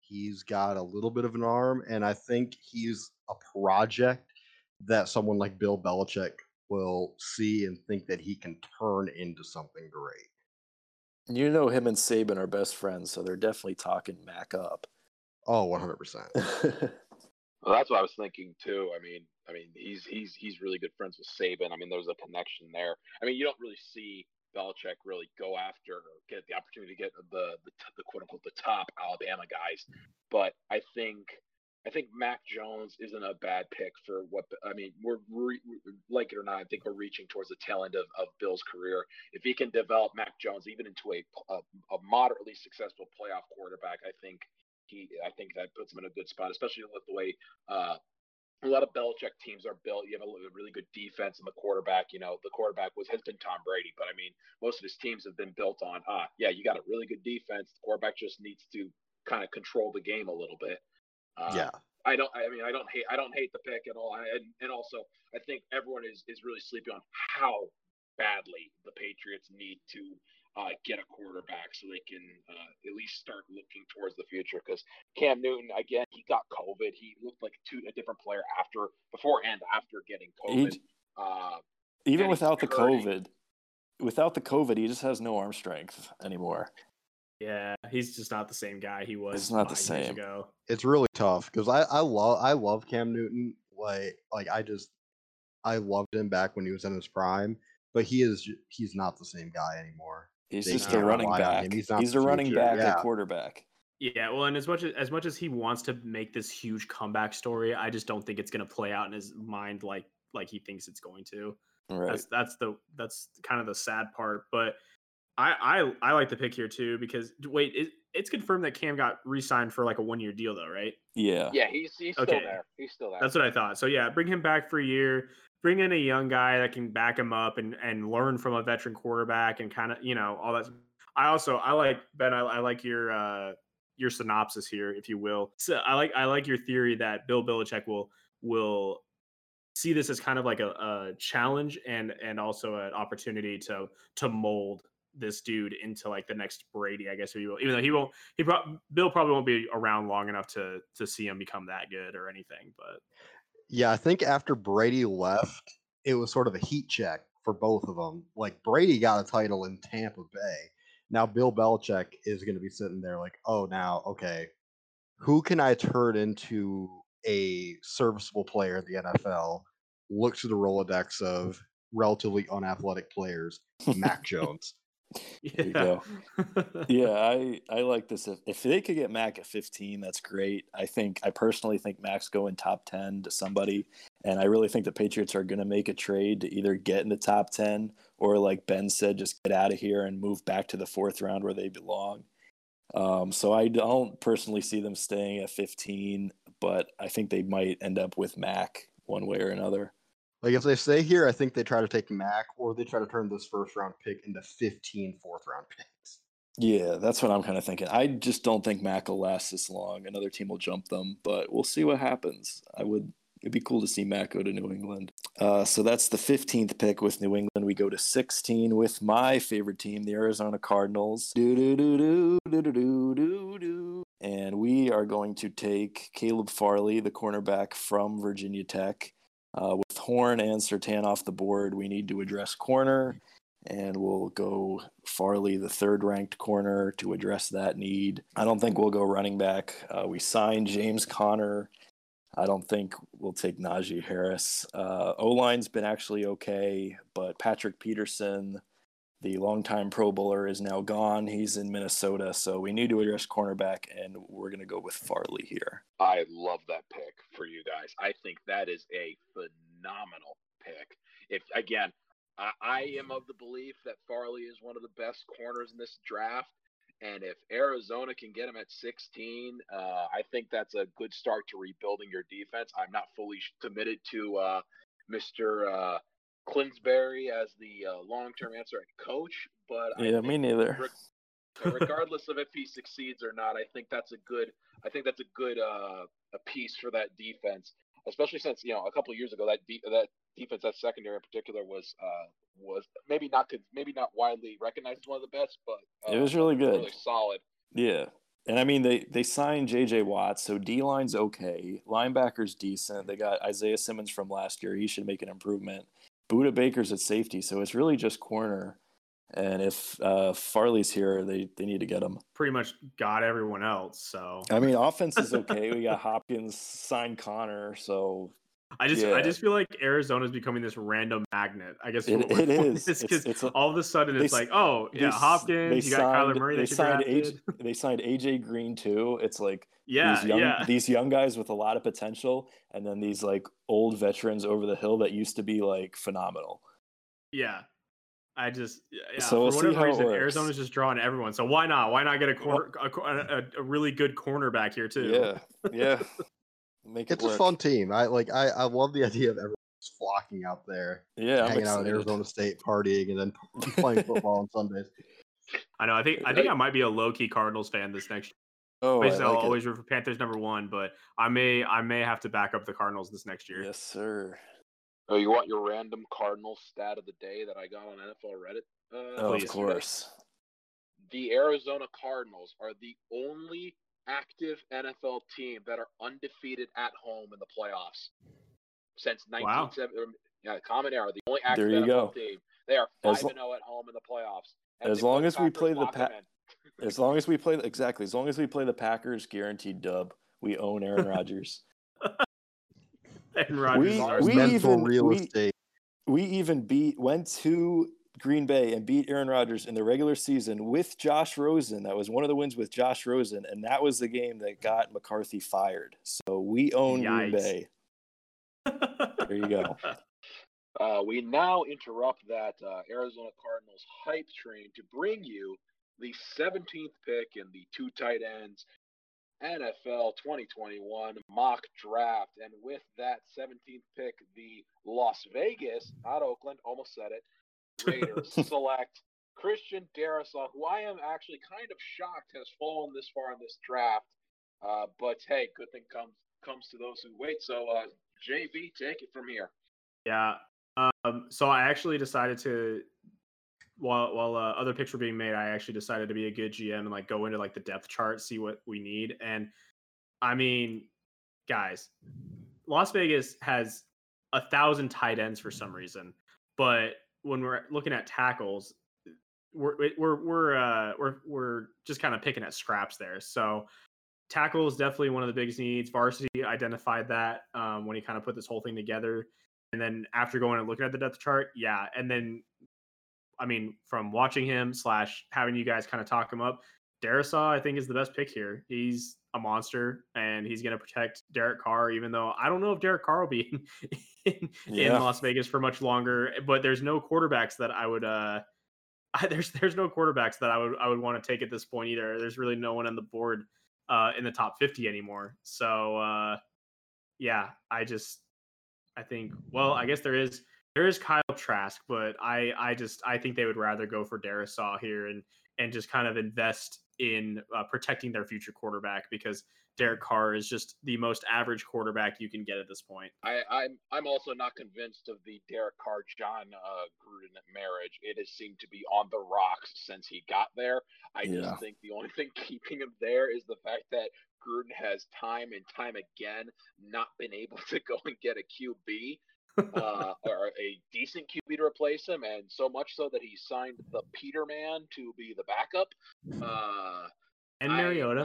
he's got a little bit of an arm, and I think he's a project that someone like Bill Belichick will see and think that he can turn into something great. You know, him and Saban are best friends, so they're definitely talking Mac up. Oh, 100%. Well, that's what I was thinking too. I mean, he's really good friends with Saban. I mean, there's a connection there. I mean, you don't really see Belichick really go after or get the opportunity to get the quote unquote the top Alabama guys, but I think Mac Jones isn't a bad pick for what I mean. Like it or not, I think we're reaching towards the tail end of Bill's career. If he can develop Mac Jones even into a moderately successful playoff quarterback, I think that puts him in a good spot, especially with the way a lot of Belichick teams are built. You have a really good defense in the quarterback. You know, the quarterback has been Tom Brady, but I mean, most of his teams have been built on, you got a really good defense. The quarterback just needs to kind of control the game a little bit. Yeah. I don't hate the pick at all. And also, I think everyone is really sleeping on how badly the Patriots need to get a quarterback so they can at least start looking towards the future. Because Cam Newton, again, he got COVID. He looked like a different player before and after getting COVID. Even without the COVID, he just has no arm strength anymore. Yeah, he's just not the same guy he was. It's not the same. Years ago. It's really tough because I love Cam Newton. Like I loved him back when he was in his prime, but he's not the same guy anymore. He's just a running back. He's a running back and quarterback. Yeah, well, and as much as he wants to make this huge comeback story, I just don't think it's going to play out in his mind like he thinks it's going to. Right. That's kind of the sad part. But I like the pick here too because it's confirmed that Cam got re-signed for like a 1-year deal though, right? Yeah. Yeah, he's okay. Still there. He's still there. That's what I thought. So yeah, bring him back for a year. Bring in a young guy that can back him up and learn from a veteran quarterback and kind of, you know, all that. I like Ben. I like your synopsis here, if you will. So I like your theory that Bill Belichick will see this as kind of like a challenge and also an opportunity to mold this dude into like the next Brady, I guess, or you will. Even though Bill probably won't be around long enough to see him become that good or anything, but. Yeah, I think after Brady left, it was sort of a heat check for both of them. Like, Brady got a title in Tampa Bay. Now, Bill Belichick is going to be sitting there like, oh, now, okay, who can I turn into a serviceable player in the NFL? Look to the Rolodex of relatively unathletic players, Mac Jones. Yeah. There you go. Yeah, I like this. If they could get Mac at 15, that's great. I personally think Mac's going top 10 to somebody, and I really think the Patriots are going to make a trade to either get in the top 10 or, like Ben said, just get out of here and move back to the fourth round where they belong. So I don't personally see them staying at 15, but I think they might end up with Mac one way or another. Like, if they stay here, I think they try to take Mac, or they try to turn this first-round pick into 15 fourth-round picks. Yeah, that's what I'm kind of thinking. I just don't think Mac will last this long. Another team will jump them, but we'll see what happens. It'd be cool to see Mac go to New England. So that's the 15th pick with New England. We go to 16 with my favorite team, the Arizona Cardinals. And we are going to take Caleb Farley, the cornerback from Virginia Tech. With Horn and Surtain off the board, we need to address corner, and we'll go Farley, the third-ranked corner, to address that need. I don't think we'll go running back. We signed James Conner. I don't think we'll take Najee Harris. O-line's been actually okay, but Patrick Peterson The longtime Pro Bowler is now gone. He's in Minnesota, so we need to address cornerback, and we're going to go with Farley here. I love that pick for you guys. I think that is a phenomenal pick. If again, I am of the belief that Farley is one of the best corners in this draft, and if Arizona can get him at 16, I think that's a good start to rebuilding your defense. I'm not fully committed to Mr. Clinsbury as the long-term answer at coach, but me neither. Regardless of if he succeeds or not, I think that's a good piece for that defense, especially since a couple of years ago that defense, that secondary in particular, was maybe not widely recognized as one of the best, but it was really good, really solid. Yeah. And, I mean, they signed J.J. Watt, so D-line's okay. Linebacker's decent. They got Isaiah Simmons from last year. He should make an improvement. Buda Baker's at safety, so it's really just corner. And if Farley's here, they need to get him. Pretty much got everyone else, so. I mean, offense is okay. We got Hopkins, signed Connor, so. I just feel like Arizona is becoming this random magnet. I guess it is, because all of a sudden it's Hopkins. You got Kyler Murray. They signed AJ Green too. It's like these young guys with a lot of potential, and then these like old veterans over the hill that used to be like phenomenal. Yeah, so for whatever reason, Arizona's just drawing everyone. So why not? Why not get a really good cornerback here too? Yeah. It's a fun team. I love the idea of everyone just flocking out there, hanging out at Arizona State, partying, and then playing football on Sundays. I know. I think I might be a low key Cardinals fan this next year. Oh, basically, I'll always root for Panthers #1, but I may have to back up the Cardinals this next year. Yes, sir. Oh, you want your random Cardinals stat of the day that I got on NFL Reddit? Of course. The Arizona Cardinals are the only active NFL team that are undefeated at home in the playoffs since 1970. Wow. Common era. The only active NFL team. They are 5-0 at home in the playoffs. As long as we play the Packers, guaranteed dub. We own Aaron Rodgers. Aaron Rodgers. We even went to Green Bay and beat Aaron Rodgers in the regular season with Josh Rosen. That was one of the wins with Josh Rosen, and that was the game that got McCarthy fired. So we own Green Bay. There you go. We now interrupt that Arizona Cardinals hype train to bring you the 17th pick in the Two Tight Ends NFL 2021 mock draft. And with that 17th pick, the Las Vegas, not Oakland, almost said it, Raiders select Christian Darrisaw, who I am actually kind of shocked has fallen this far in this draft. But hey, good thing comes to those who wait. So JV, take it from here. Yeah. So I actually decided to, while other picks were being made, I actually decided to be a good GM and go into the depth chart, see what we need. And I mean, guys, Las Vegas has 1,000 tight ends for some reason, but when we're looking at tackles, we're just kind of picking at scraps there. So tackle is definitely one of the biggest needs. Varsity identified that when he kind of put this whole thing together. And then after going and looking at the depth chart, yeah. And then, I mean, from watching him / having you guys kind of talk him up, Darrisaw, I think, is the best pick here. He's a monster, and he's going to protect Derek Carr, even though I don't know if Derek Carr will be in Las Vegas for much longer. But there's no quarterbacks that I would I would want to take at this point either. There's really no one on the board in the top 50 anymore. So I guess there is Kyle Trask, but I think they would rather go for Darrisaw here and just kind of invest in protecting their future quarterback, because Derek Carr is just the most average quarterback you can get at this point. I'm also not convinced of the Derek Carr John Gruden marriage. It has seemed to be on the rocks since he got there. I just think the only thing keeping him there is the fact that Gruden has time and time again not been able to go and get a QB. Or a decent QB to replace him, and so much so that he signed the Peterman to be the backup. And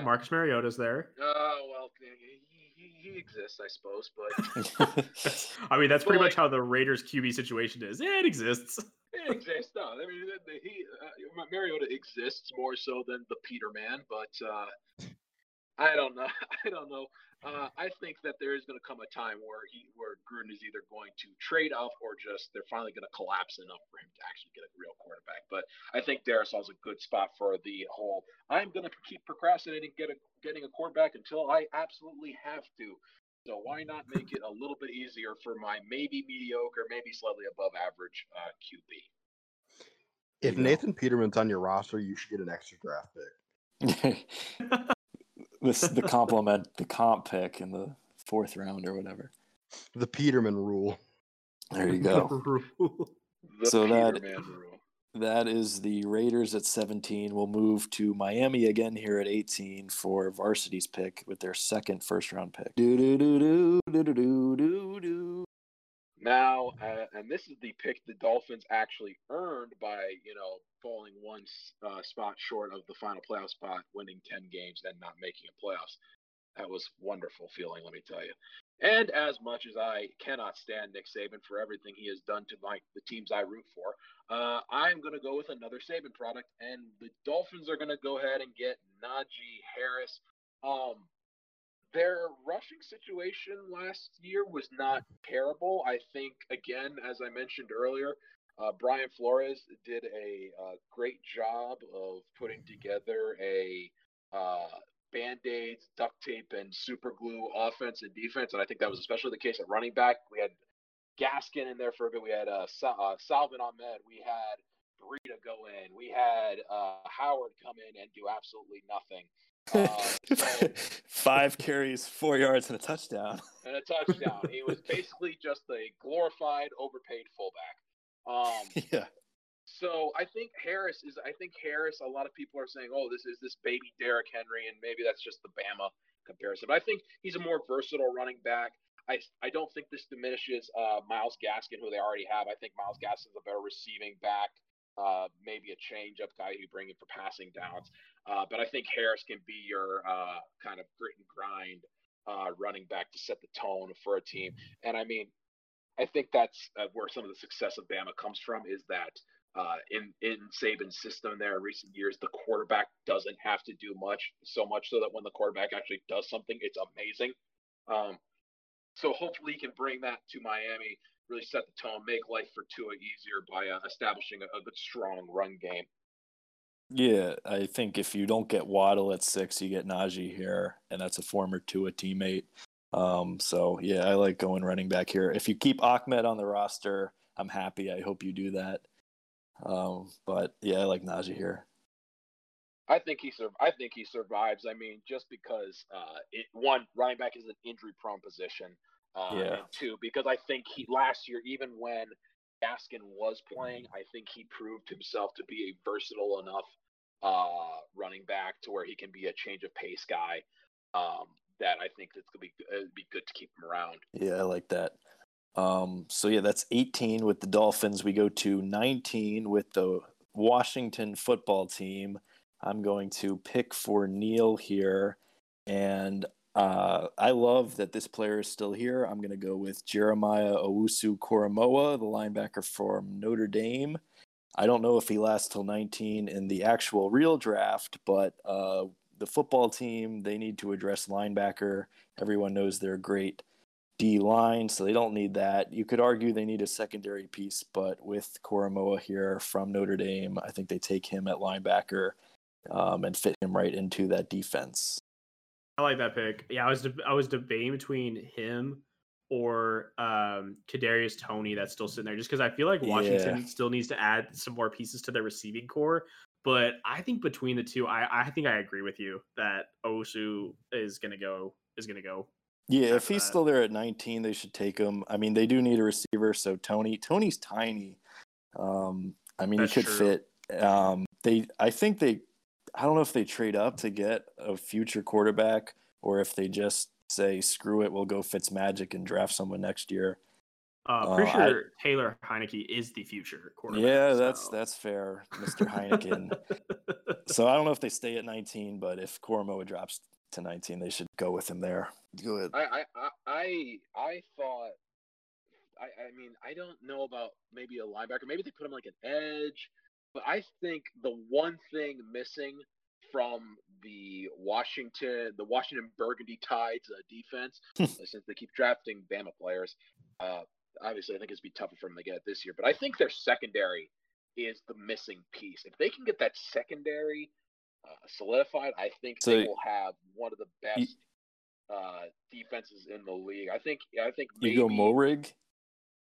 Marcus Mariota's there. Oh, well, he exists, I suppose. But I mean, that's pretty much how the Raiders QB situation is. Yeah, it exists. It exists. No, I mean, Mariota exists more so than the Peterman, but I don't know. I think that there is going to come a time where Gruden is either going to trade up or just they're finally going to collapse enough for him to actually get a real quarterback. But I think Darisaul's a good spot for the whole, I'm going to keep procrastinating getting a quarterback until I absolutely have to. So why not make it a little bit easier for my maybe mediocre, maybe slightly above average QB? If Nathan Peterman's on your roster, you should get an extra draft pick. The comp pick in the fourth round or whatever. The Peterman rule. There you go. That is the Raiders at 17. We'll move to Miami again here at 18 for Varsity's pick with their second first round pick. Now, and this is the pick the Dolphins actually earned by, falling one spot short of the final playoff spot, winning 10 games and not making a playoffs. That was a wonderful feeling, let me tell you. And as much as I cannot stand Nick Saban for everything he has done to the teams I root for, I'm going to go with another Saban product, and the Dolphins are going to go ahead and get Najee Harris. Their rushing situation last year was not terrible. I think, again, as I mentioned earlier, Brian Flores did a great job of putting together a Band-Aids, duct tape, and super glue offense and defense, and I think that was especially the case at running back. We had Gaskin in there for a bit. We had Salvin Ahmed. We had Burita go in. We had Howard come in and do absolutely nothing. 5 carries, 4 yards, and a touchdown. He was basically just a glorified, overpaid fullback. Yeah. So I think Harris. A lot of people are saying, "Oh, this is this baby Derrick Henry," and maybe that's just the Bama comparison. But I think he's a more versatile running back. I don't think this diminishes Myles Gaskin, who they already have. I think Myles Gaskin is a better receiving back. Maybe a change-up guy you bring in for passing downs. But I think Harris can be your kind of grit and grind running back to set the tone for a team. And, I mean, I think that's where some of the success of Bama comes from, is that in Saban's system there in recent years, the quarterback doesn't have to do much, so much so that when the quarterback actually does something, it's amazing. So hopefully he can bring that to Miami, really set the tone, make life for Tua easier by establishing a good, strong run game. Yeah, I think if you don't get Waddle at 6, you get Najee here, and that's a former Tua teammate. So, yeah, I like going running back here. If you keep Ahmed on the roster, I'm happy. I hope you do that. But, yeah, I like Najee here. I think he survives. I mean, just because, one, running back is an injury-prone position. And two, because I think last year, even when Gaskin was playing, I think he proved himself to be a versatile enough running back to where he can be a change of pace guy. That I think it's going to be good to keep him around. Yeah, I like that. So, yeah, that's 18 with the Dolphins. We go to 19 with the Washington football team. I'm going to pick for Neil here, and I love that this player is still here. I'm going to go with Jeremiah Owusu-Koramoah, the linebacker from Notre Dame. I don't know if he lasts till 19 in the actual real draft, but the football team, they need to address linebacker. Everyone knows they're great D-line, so they don't need that. You could argue they need a secondary piece, but with Koramoah here from Notre Dame, I think they take him at linebacker and fit him right into that defense. I like that pick. Yeah, I was debating between him or Kadarius Toney that's still sitting there, just because I feel like Washington still needs to add some more pieces to their receiving core. But I think between the two, I think I agree with you that Owusu is gonna go. Yeah, if he's still there at 19, they should take him. I mean, they do need a receiver, so Tony's tiny. I mean, he could fit. I don't know if they trade up to get a future quarterback or if they just say, screw it, we'll go Fitzmagic and draft someone next year. Pretty sure Taylor Heineke is the future quarterback. Yeah, that's fair, Mr. Heineken. So I don't know if they stay at 19, but if Koramoah drops to 19. They should go with him there. Go ahead. I mean, I don't know about maybe a linebacker. Maybe they put him like an edge. But I think the one thing missing from the Washington Burgundy Tide's defense, since they keep drafting Bama players, obviously I think it's be tougher for them to get it this year. But I think their secondary is the missing piece. If they can get that secondary solidified, I think they will have one of the best defenses in the league. I think maybe you go Mohrig.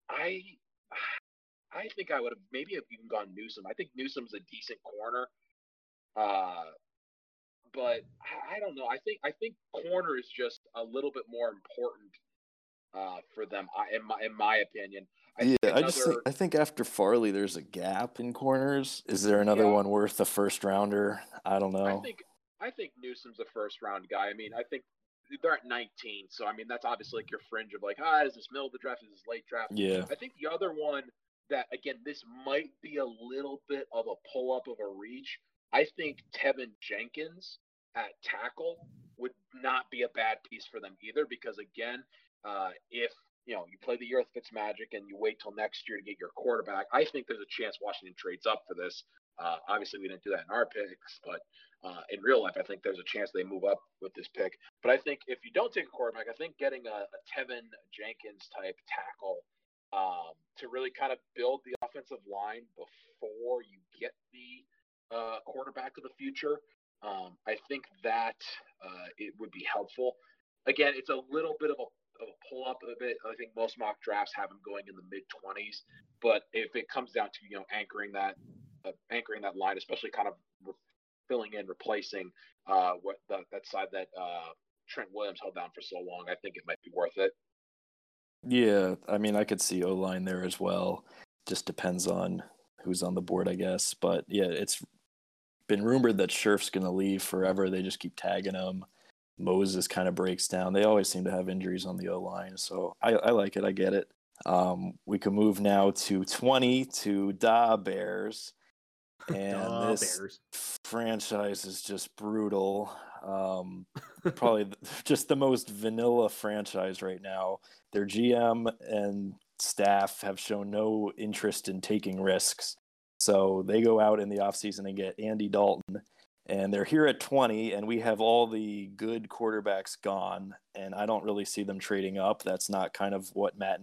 I think I would have maybe even gone Newsome. I think Newsome's a decent corner, but I don't know. I think corner is just a little bit more important for them in my opinion. I think after Farley, there's a gap in corners. Is there another one worth a first rounder? I don't know. I think Newsome's a first round guy. I mean, I think they're at 19, so I mean that's obviously like your fringe of like, is this middle of the draft? Is this late draft? Yeah. I think the other one that, again, this might be a little bit of a pull up of a reach. I think Tevin Jenkins at tackle would not be a bad piece for them either, because again, if you play the year with Fitzmagic and you wait till next year to get your quarterback, I think there's a chance Washington trades up for this. Obviously, we didn't do that in our picks, but in real life, I think there's a chance they move up with this pick. But I think if you don't take a quarterback, I think getting a Tevin Jenkins type tackle to really kind of build the offensive line before you get the quarterback of the future, I think that it would be helpful. Again, it's a little bit of a pull up a bit. I think most mock drafts have them going in the mid-20s, but if it comes down to anchoring that line, especially kind of replacing that side that Trent Williams held down for so long, I think it might be worth it. Yeah, I mean, I could see O-line there as well. Just depends on who's on the board, I guess. But yeah, it's been rumored that Scherf's going to leave forever. They just keep tagging him. Moses kind of breaks down. They always seem to have injuries on the O-line, so I like it. I get it. We can move now to 20 to Da Bears, and Bears franchise is just brutal. Probably just the most vanilla franchise right now. Their GM and staff have shown no interest in taking risks, so they go out in the offseason and get Andy Dalton. And they're here at 20, and we have all the good quarterbacks gone, and I don't really see them trading up. That's not kind of what Matt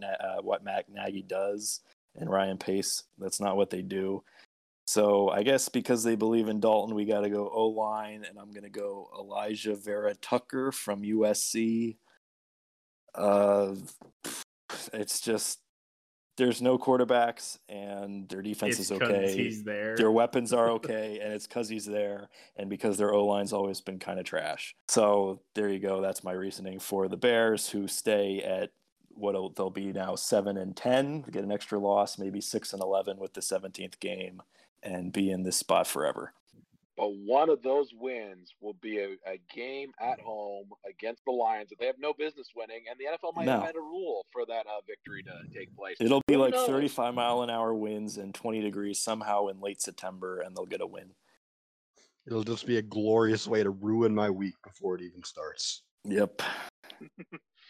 Nagy does, and Ryan Pace. That's not what they do. So I guess because they believe in Dalton, we got to go O-line, and I'm going to go Elijah Vera Tucker from USC. It's just there's no quarterbacks, and their defense is okay. He's there. Their weapons are okay, and it's because he's there, and because their O-line's always been kind of trash. So there you go. That's my reasoning for the Bears, who stay at what they'll be now 7-10, get an extra loss, maybe 6-11 with the 17th game, and be in this spot forever. But one of those wins will be a game at home against the Lions that they have no business winning, and the NFL might have had a rule for that victory to take place. It'll be like 35-mile-an-hour winds and 20 degrees somehow in late September, and they'll get a win. It'll just be a glorious way to ruin my week before it even starts. Yep.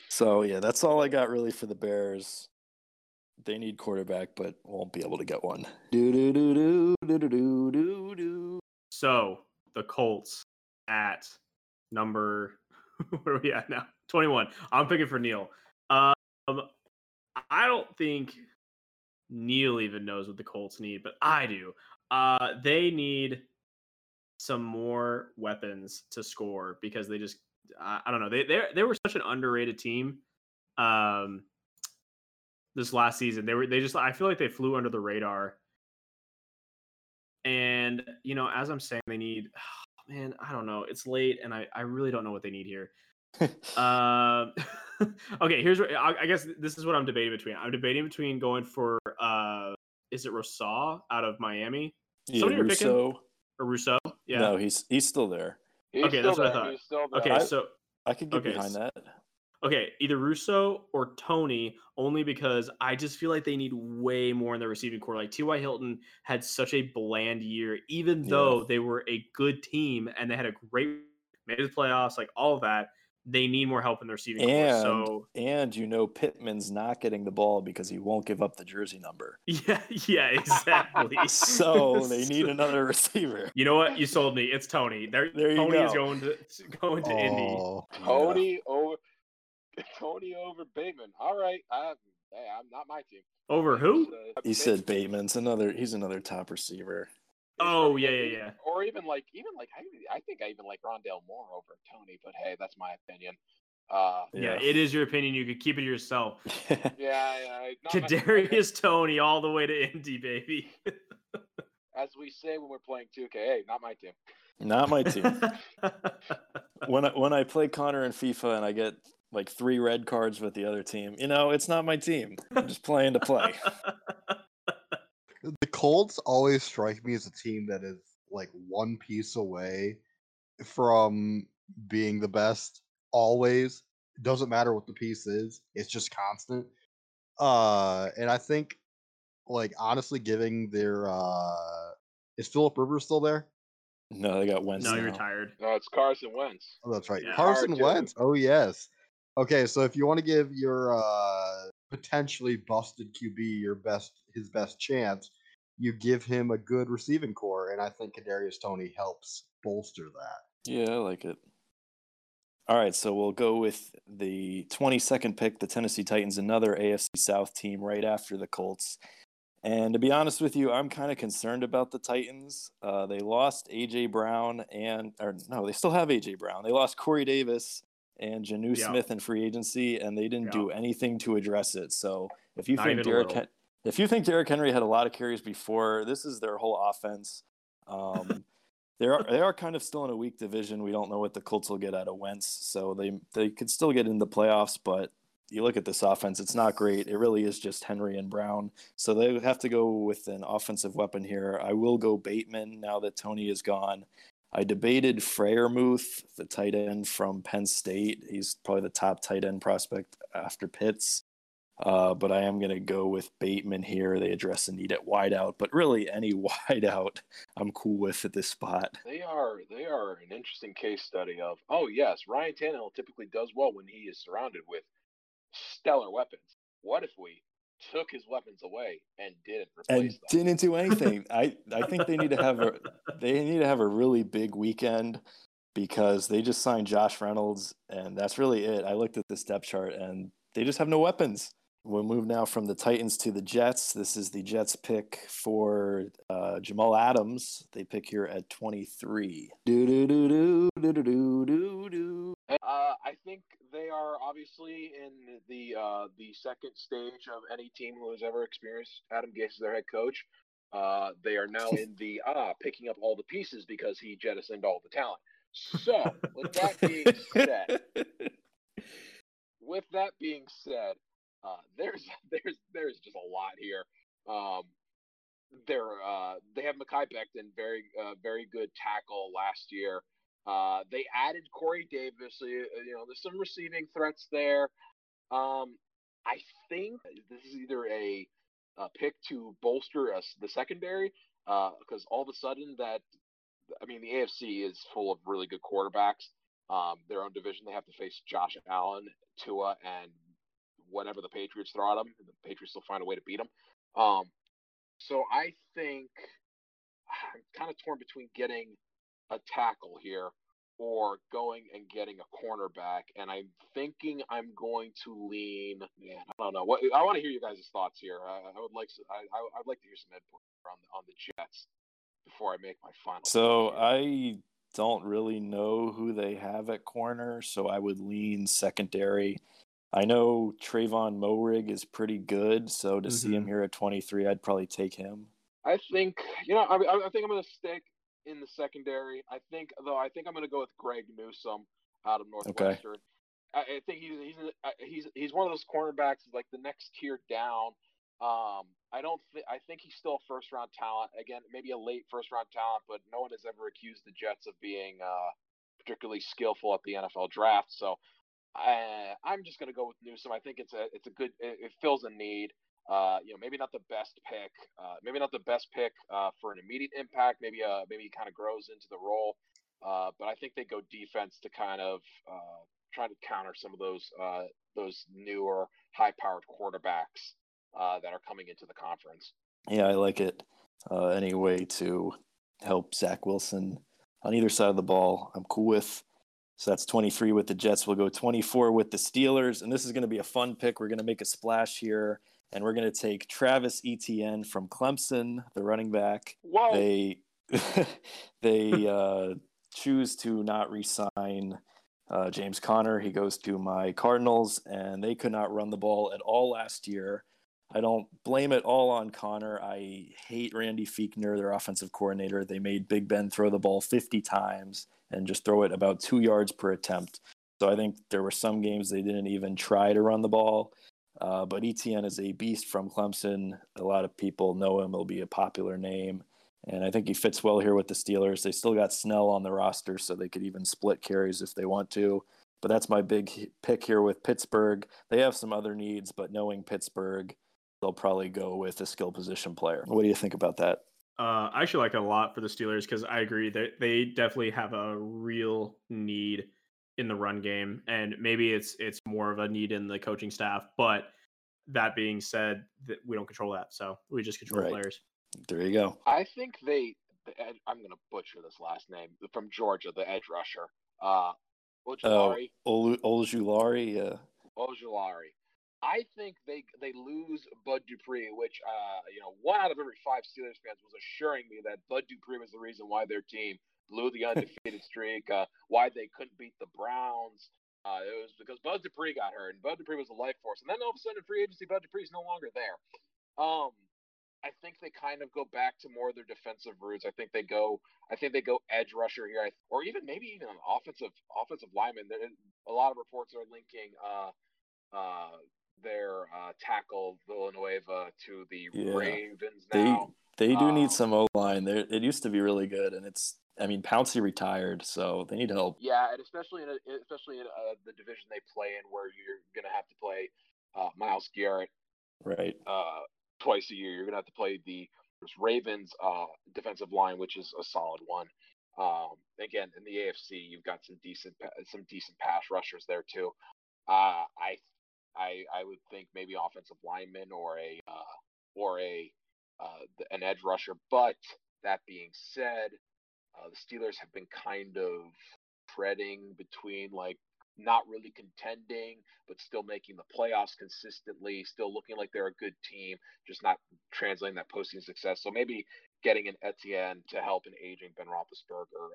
So, yeah, that's all I got really for the Bears. They need quarterback, but won't be able to get one. Do-do-do-do-do-do-do-do. So the Colts at number where are we at now? 21. I'm picking for Neil. I don't think Neil even knows what the Colts need, but I do. They need some more weapons to score because they just I don't know. They were such an underrated team this last season. I feel like they flew under the radar. And, as I'm saying, they need, I don't know. It's late, and I really don't know what they need here. Okay, here's what I guess this is what I'm debating between. I'm debating between going for, is it Rousseau out of Miami? Yeah, somebody Rousseau. Picking? Or Rousseau? Yeah. No, he's still there. He's still there. Okay, so. I could get behind that. Okay, either Rousseau or Tony, only because I just feel like they need way more in their receiving core. Like T.Y. Hilton had such a bland year, even though they were a good team and they had a great made the playoffs, like all of that. They need more help in the receiving corps. And you know Pittman's not getting the ball because he won't give up the jersey number. Yeah, exactly. So they need another receiver. You know what? You sold me. It's Tony. There Tony go. Is going to Indy. Tony over Bateman. All right. I'm not my team. Over who? He said Bateman's he's another top receiver. Oh, yeah. Or even like, I think I even like Rondale Moore over Tony, but hey, that's my opinion. Yeah, it is your opinion. You could keep it yourself. yeah. Kadarius Tony all the way to Indy, baby. As we say when we're playing 2K, hey, not my team. Not my team. When I play Connor in FIFA and I get like 3 red cards with the other team, you know, it's not my team. I'm just playing to play. The Colts always strike me as a team that is like one piece away from being the best. Always. Doesn't matter what the piece is. It's just constant. And I think, like, honestly, giving their is Philip Rivers still there? No, they got Wentz. No, he retired. No, it's Carson Wentz. Oh, that's right. Yeah. Carson Wentz. Oh, yes. Okay, so if you want to give your potentially busted QB his best chance, you give him a good receiving core, and I think Kadarius Toney helps bolster that. Yeah, I like it. All right, so we'll go with the 22nd pick, the Tennessee Titans, another AFC South team right after the Colts. And to be honest with you, I'm kind of concerned about the Titans. They lost A.J. Brown they still have A.J. Brown. They lost Corey Davis and Janu Smith in free agency, and they didn't do anything to address it. So if you think Derrick Henry had a lot of carries before, this is their whole offense. They are kind of still in a weak division. We don't know what the Colts will get out of Wentz, so they could still get in the playoffs. But you look at this offense; it's not great. It really is just Henry and Brown. So they have to go with an offensive weapon here. I will go Bateman now that Tony is gone. I debated Freiermuth, the tight end from Penn State. He's probably the top tight end prospect after Pitts. But I am going to go with Bateman here. They address the need at wideout, but really any wideout I'm cool with at this spot. They are an interesting case study of, oh, yes, Ryan Tannehill typically does well when he is surrounded with stellar weapons. What if we took his weapons away and didn't replace them? And didn't do anything. I think they need to have a really big weekend, because they just signed Josh Reynolds, and that's really it. I looked at this depth chart, and they just have no weapons. We'll move now from the Titans to the Jets. This is the Jets pick for Jamal Adams. They pick here at 23. I think they are obviously in the second stage of any team who has ever experienced Adam Gase as their head coach. They are now in the picking up all the pieces because he jettisoned all the talent. So, with that being said, there's just a lot here. They have Mekhi Becton, very good tackle last year. They added Corey Davis. So, there's some receiving threats there. I think this is either a pick to bolster us the secondary, because all of a sudden the AFC is full of really good quarterbacks. Their own division, they have to face Josh Allen, Tua, and whatever the Patriots throw at them. And the Patriots will find a way to beat them. So I think I'm kind of torn between getting a tackle here or going and getting a cornerback. And I'm thinking I'm going to lean. Man, I don't know. I want to hear you guys' thoughts here. I'd like to hear some input on the Jets before I make my final. I don't really know who they have at corner, so I would lean secondary. I know Trayvon Moehrig is pretty good, so to see him here at 23, I'd probably take him. I think, I think I'm going to stick in the secondary. I think I'm going to go with Greg Newsome out of Northwestern. Okay. I think he's one of those cornerbacks, like the next tier down. I think he's still a first-round talent. Again, maybe a late first-round talent, but no one has ever accused the Jets of being particularly skillful at the NFL draft. So I'm just going to go with Newsome. I think it's a good. It fills a need. Maybe not the best pick. Maybe not the best pick for an immediate impact. Maybe he kind of grows into the role. But I think they go defense to kind of try to counter some of those newer high-powered quarterbacks that are coming into the conference. Yeah, I like it. Any way to help Zach Wilson on either side of the ball, I'm cool with. So that's 23 with the Jets. We'll go 24 with the Steelers. And this is going to be a fun pick. We're going to make a splash here. And we're going to take Travis Etienne from Clemson, the running back. Whoa. They choose to not re-sign James Conner. He goes to my Cardinals, and they could not run the ball at all last year. I don't blame it all on Connor. I hate Randy Fiechner, their offensive coordinator. They made Big Ben throw the ball 50 times and just throw it about 2 yards per attempt. So I think there were some games they didn't even try to run the ball. But Etienne is a beast from Clemson. A lot of people know him. He'll be a popular name. And I think he fits well here with the Steelers. They still got Snell on the roster, so they could even split carries if they want to. But that's my big pick here with Pittsburgh. They have some other needs, but knowing Pittsburgh, they'll probably go with a skill position player. What do you think about that? I actually like it a lot for the Steelers because I agree that they definitely have a real need in the run game. And maybe it's more of a need in the coaching staff. But that being said, we don't control that. So we just control players. There you go. I think I'm going to butcher this last name, from Georgia, the edge rusher. Ojulari. Ojulari. I think they lose Bud Dupree, which, one out of every five Steelers fans was assuring me that Bud Dupree was the reason why their team blew the undefeated streak, why they couldn't beat the Browns. It was because Bud Dupree got hurt, and Bud Dupree was a life force. And then all of a sudden, in free agency, Bud Dupree's no longer there. I think they kind of go back to more of their defensive roots. I think they go edge rusher here, or maybe even an offensive lineman. A lot of reports are linking their tackle Villanueva to the Ravens now. They do need some O-line. It used to be really good, and Pouncey retired, so they need help. Yeah, and especially in the division they play in, where you're going to have to play Myles Garrett. Right. Twice a year, you're going to have to play the Ravens defensive line, which is a solid one. Again, in the AFC, you've got some decent pass rushers there too. I would think maybe offensive lineman or an edge rusher. But that being said, the Steelers have been kind of treading between not really contending, but still making the playoffs consistently, still looking like they're a good team, just not translating that postseason success. So maybe getting an Etienne to help an aging Ben Roethlisberger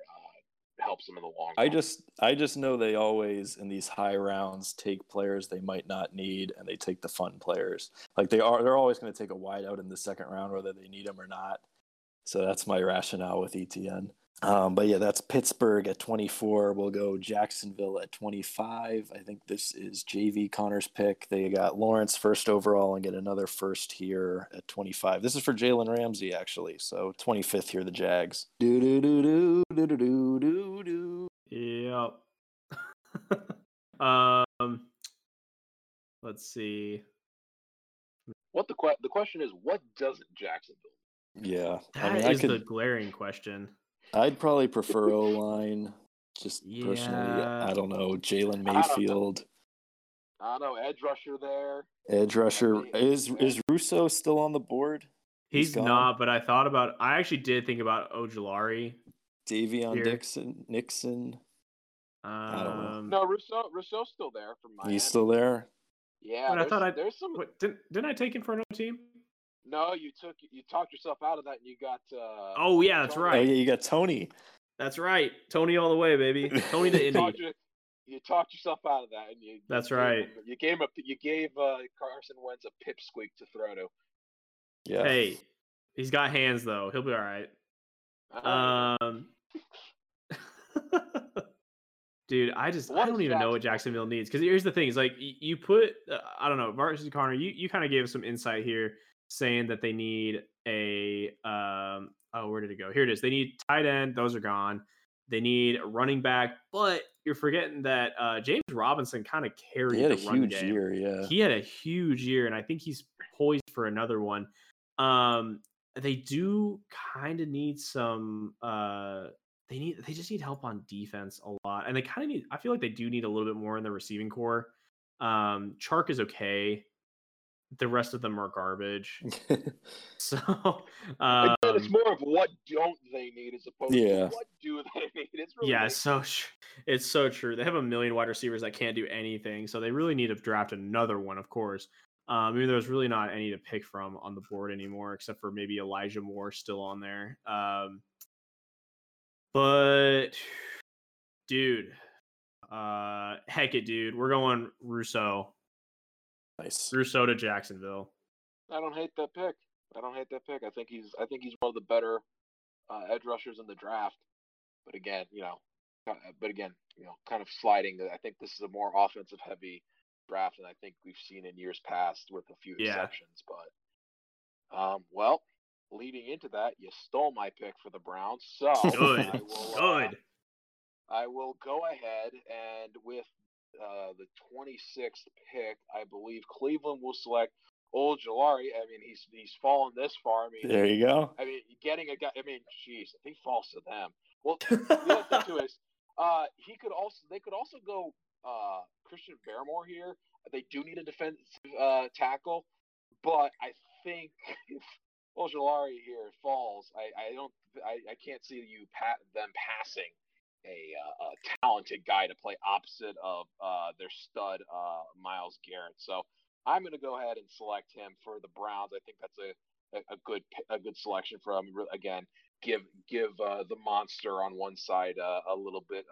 helps them in the long run. I just know they always, in these high rounds, take players they might not need, and they take the fun players. They're always going to take a wideout in the second round, whether they need them or not. So that's my rationale with Etienne. But yeah, that's Pittsburgh at 24. We'll go Jacksonville at 25. I think this is JV Connor's pick. They got Lawrence first overall and get another first here at 25. This is for Jalen Ramsey, actually. So 25th here, the Jags. Do do do do do do do do. Yep. Let's see. What the question is? What doesn't Jacksonville? Yeah, the glaring question. I'd probably prefer O-line, personally. I don't know, Jalen Mayfield. I don't know, edge rusher there. Edge rusher. Is Russo still on the board? He's not, but I actually did think about Ojulari. Davion here. Nixon. I don't know. No, Russo's still there. He's still there? Yeah. But there's some... Wait, didn't I take him for another team? No, you talked yourself out of that, and you got. Oh yeah, that's Tony. Right. Oh yeah, you got Tony. That's right, Tony all the way, baby. Tony to Indy. You talked yourself out of that, and you. That's right. You gave Carson Wentz a pipsqueak to throw to. Yeah. Hey, he's got hands though. He'll be all right. Dude, I don't even know what Jacksonville needs, because here's the thing: is you put I don't know, Darcy Connor. You kind of gave us some insight here, saying that they need a where did it go? Here it is. They need tight end. Those are gone. They need a running back, but you're forgetting that James Robinson kind of carried the run game. He had a huge year, yeah. He had a huge year, and I think he's poised for another one. They do kind of need some they just need help on defense a lot. And they kind of need, I feel like they do need a little bit more in the receiving core. Chark is okay. The rest of them are garbage. So it's more of what don't they need as opposed to what do they need. It's really it's so true. They have a million wide receivers that can't do anything, so they really need to draft another one, of course. I mean, there's really not any to pick from on the board anymore, except for maybe Elijah Moore still on there. But, dude, heck it, dude. We're going Rousseau. Nice. Rousseau to Jacksonville. I don't hate that pick. I think he's one of the better edge rushers in the draft. But again, kind of sliding. I think this is a more offensive heavy draft than I think we've seen in years past, with a few exceptions. But, well, leading into that, you stole my pick for the Browns. So I will go ahead and with the 26th pick, I believe Cleveland will select Ojulari. I mean, he's fallen this far. I mean, there you go. I mean, getting a guy. I mean, jeez, if he falls to them, well, the other thing too is they could also go Christian Barrymore here. They do need a defensive tackle, but I think if Ojulari here falls, I can't see them passing a talented guy to play opposite of their stud Myles Garrett. So I'm going to go ahead and select him for the Browns. I think that's a good selection for him. Again, give the monster on one side a little bit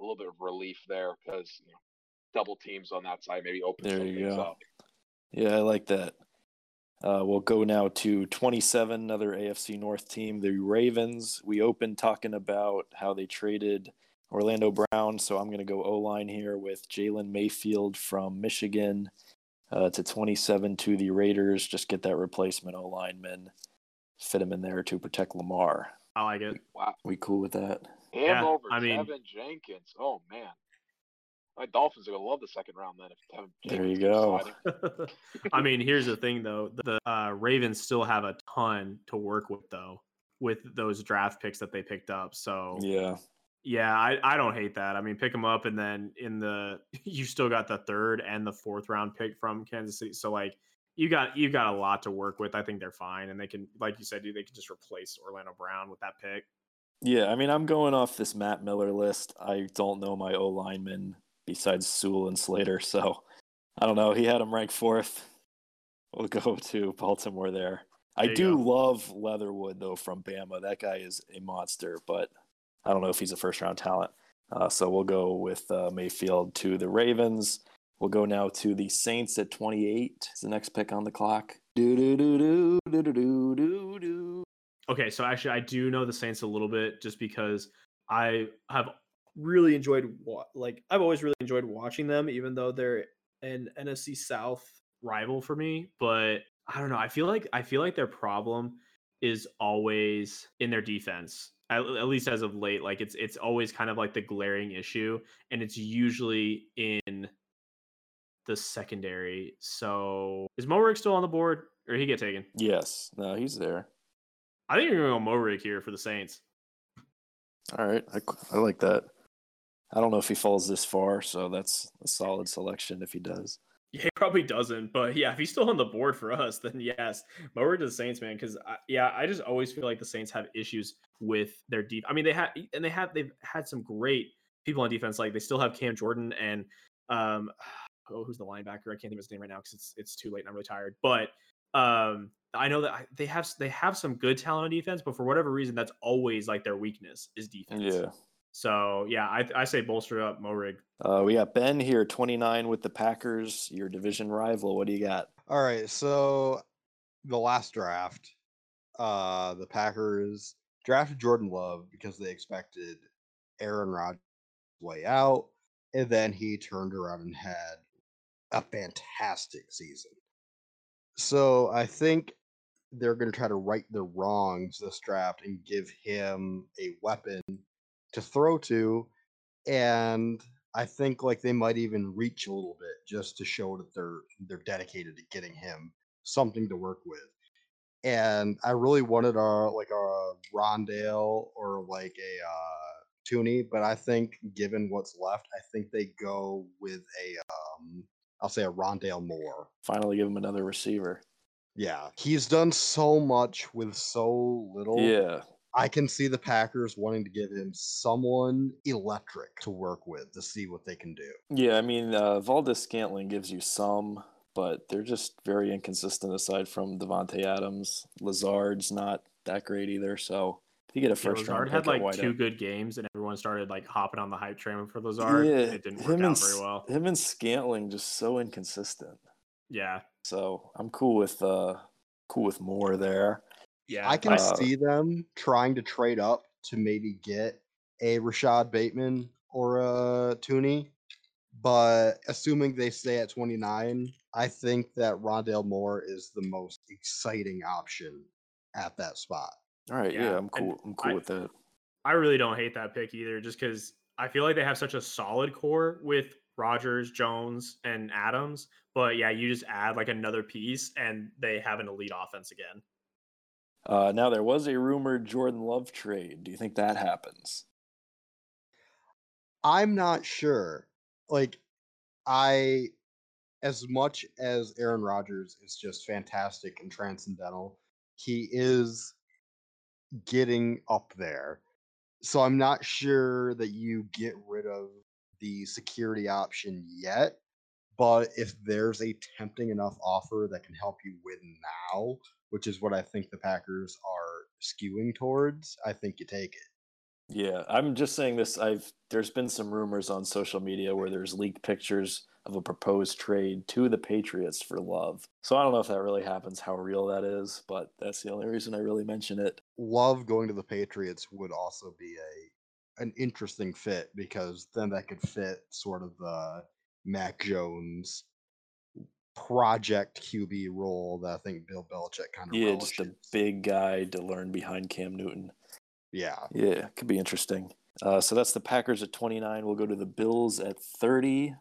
of relief there, because double teams on that side maybe opens things up. Yeah, I like that. We'll go now to 27, another AFC North team, the Ravens. We opened talking about how they traded Orlando Brown, so I'm going to go O-line here with Jalen Mayfield from Michigan to 27 to the Raiders. Just get that replacement O-lineman, fit him in there to protect Lamar. I like it. Wow. We cool with that? Yeah, over Tevin Jenkins. Oh, man. My Dolphins are going to love the second round then. There you go. I mean, here's the thing, though. The Ravens still have a ton to work with, though, with those draft picks that they picked up. So, yeah, I don't hate that. I mean, pick them up, and then you still got the third and the fourth round pick from Kansas City. So, like, you got a lot to work with. I think they're fine. And they can, like you said, dude, they can just replace Orlando Brown with that pick. Yeah, I mean, I'm going off this Matt Miller list. I don't know my O-lineman besides Sewell and Slater, so I don't know. He had him ranked fourth. We'll go to Baltimore there. I do love Leatherwood, though, from Bama. That guy is a monster, but I don't know if he's a first-round talent. So we'll go with Mayfield to the Ravens. We'll go now to the Saints at 28. It's the next pick on the clock. Okay, so actually I do know the Saints a little bit, just because I have really enjoyed I've always really enjoyed watching them, even though they're an NFC South rival for me. But I don't know, I feel like their problem is always in their defense, at least as of late. Like it's always kind of like the glaring issue, and it's usually in the secondary. So is Moerick still on the board, or did he get taken? Yes, no, he's there. I think you're going to go Moerick here for the Saints. All right, I like that. I don't know if he falls this far, so that's a solid selection if he does. Yeah, he probably doesn't, but yeah, if he's still on the board for us, then yes. But we're to the Saints, man, because I just always feel like the Saints have issues with their deep. I mean, they've had some great people on defense. Like they still have Cam Jordan and who's the linebacker? I can't think of his name right now because it's too late and I'm really tired. But I know that they have some good talent on defense, but for whatever reason, that's always like their weakness is defense. Yeah. So, yeah, I say bolster up Moerick. We got Ben here, 29 with the Packers, your division rival. What do you got? All right, so the last draft, the Packers drafted Jordan Love because they expected Aaron Rodgers' way out, and then he turned around and had a fantastic season. So I think they're going to try to right the wrongs this draft and give him a weapon to throw to, and I think like they might even reach a little bit just to show that they're dedicated to getting him something to work with. And I really wanted our Rondale or like a Tooney, but I think given what's left, I think they go with a Rondale Moore. Finally give him another receiver. Yeah. He's done so much with so little. Yeah. I can see the Packers wanting to give him someone electric to work with to see what they can do. Yeah, I mean, Valdez Scantling gives you some, but they're just very inconsistent aside from Devontae Adams. Lazard's not that great either, so if you get a first round. Lazard had like two good games, and everyone started like hopping on the hype train for Lazard. Yeah, it didn't work out very well. Him and Scantling just so inconsistent. Yeah. So I'm cool with Moore there. Yeah, I can see them trying to trade up to maybe get a Rashad Bateman or a Tooney, but assuming they stay at 29, I think that Rondale Moore is the most exciting option at that spot. All right, yeah, I'm cool with that. I really don't hate that pick either, just because I feel like they have such a solid core with Rodgers, Jones, and Adams. But yeah, you just add like another piece, and they have an elite offense again. Now, there was a rumored Jordan Love trade. Do you think that happens? I'm not sure. As much as Aaron Rodgers is just fantastic and transcendental, he is getting up there. So I'm not sure that you get rid of the security option yet. But if there's a tempting enough offer that can help you win now, which is what I think the Packers are skewing towards, I think you take it. Yeah, I'm just saying this. There's been some rumors on social media where there's leaked pictures of a proposed trade to the Patriots for Love. So I don't know if that really happens, how real that is, but that's the only reason I really mention it. Love going to the Patriots would also be an interesting fit, because then that could fit sort of the Mac Jones project QB role that I think Bill Belichick kind of relishes. Just a big guy to learn behind Cam Newton. Yeah, it could be interesting. So that's the Packers at 29. We'll go to the Bills at 30.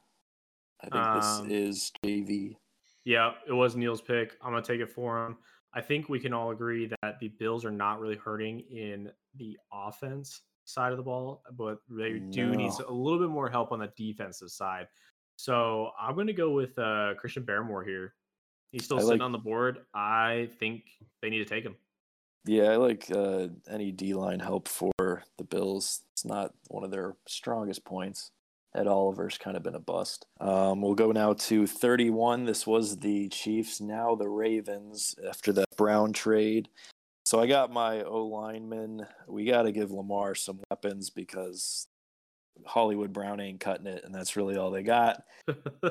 I think this is JV. Yeah, it was Neil's pick. I'm gonna take it for him. I think we can all agree that the Bills are not really hurting in the offense side of the ball, but they do need a little bit more help on the defensive side. So I'm going to go with Christian Barmore here. He's still sitting on the board. I think they need to take him. Yeah, I like any D-line help for the Bills. It's not one of their strongest points. Ed Oliver's kind of been a bust. We'll go now to 31. This was the Chiefs, now the Ravens, after that Brown trade. So I got my O-lineman. We got to give Lamar some weapons, because Hollywood Brown ain't cutting it, and that's really all they got.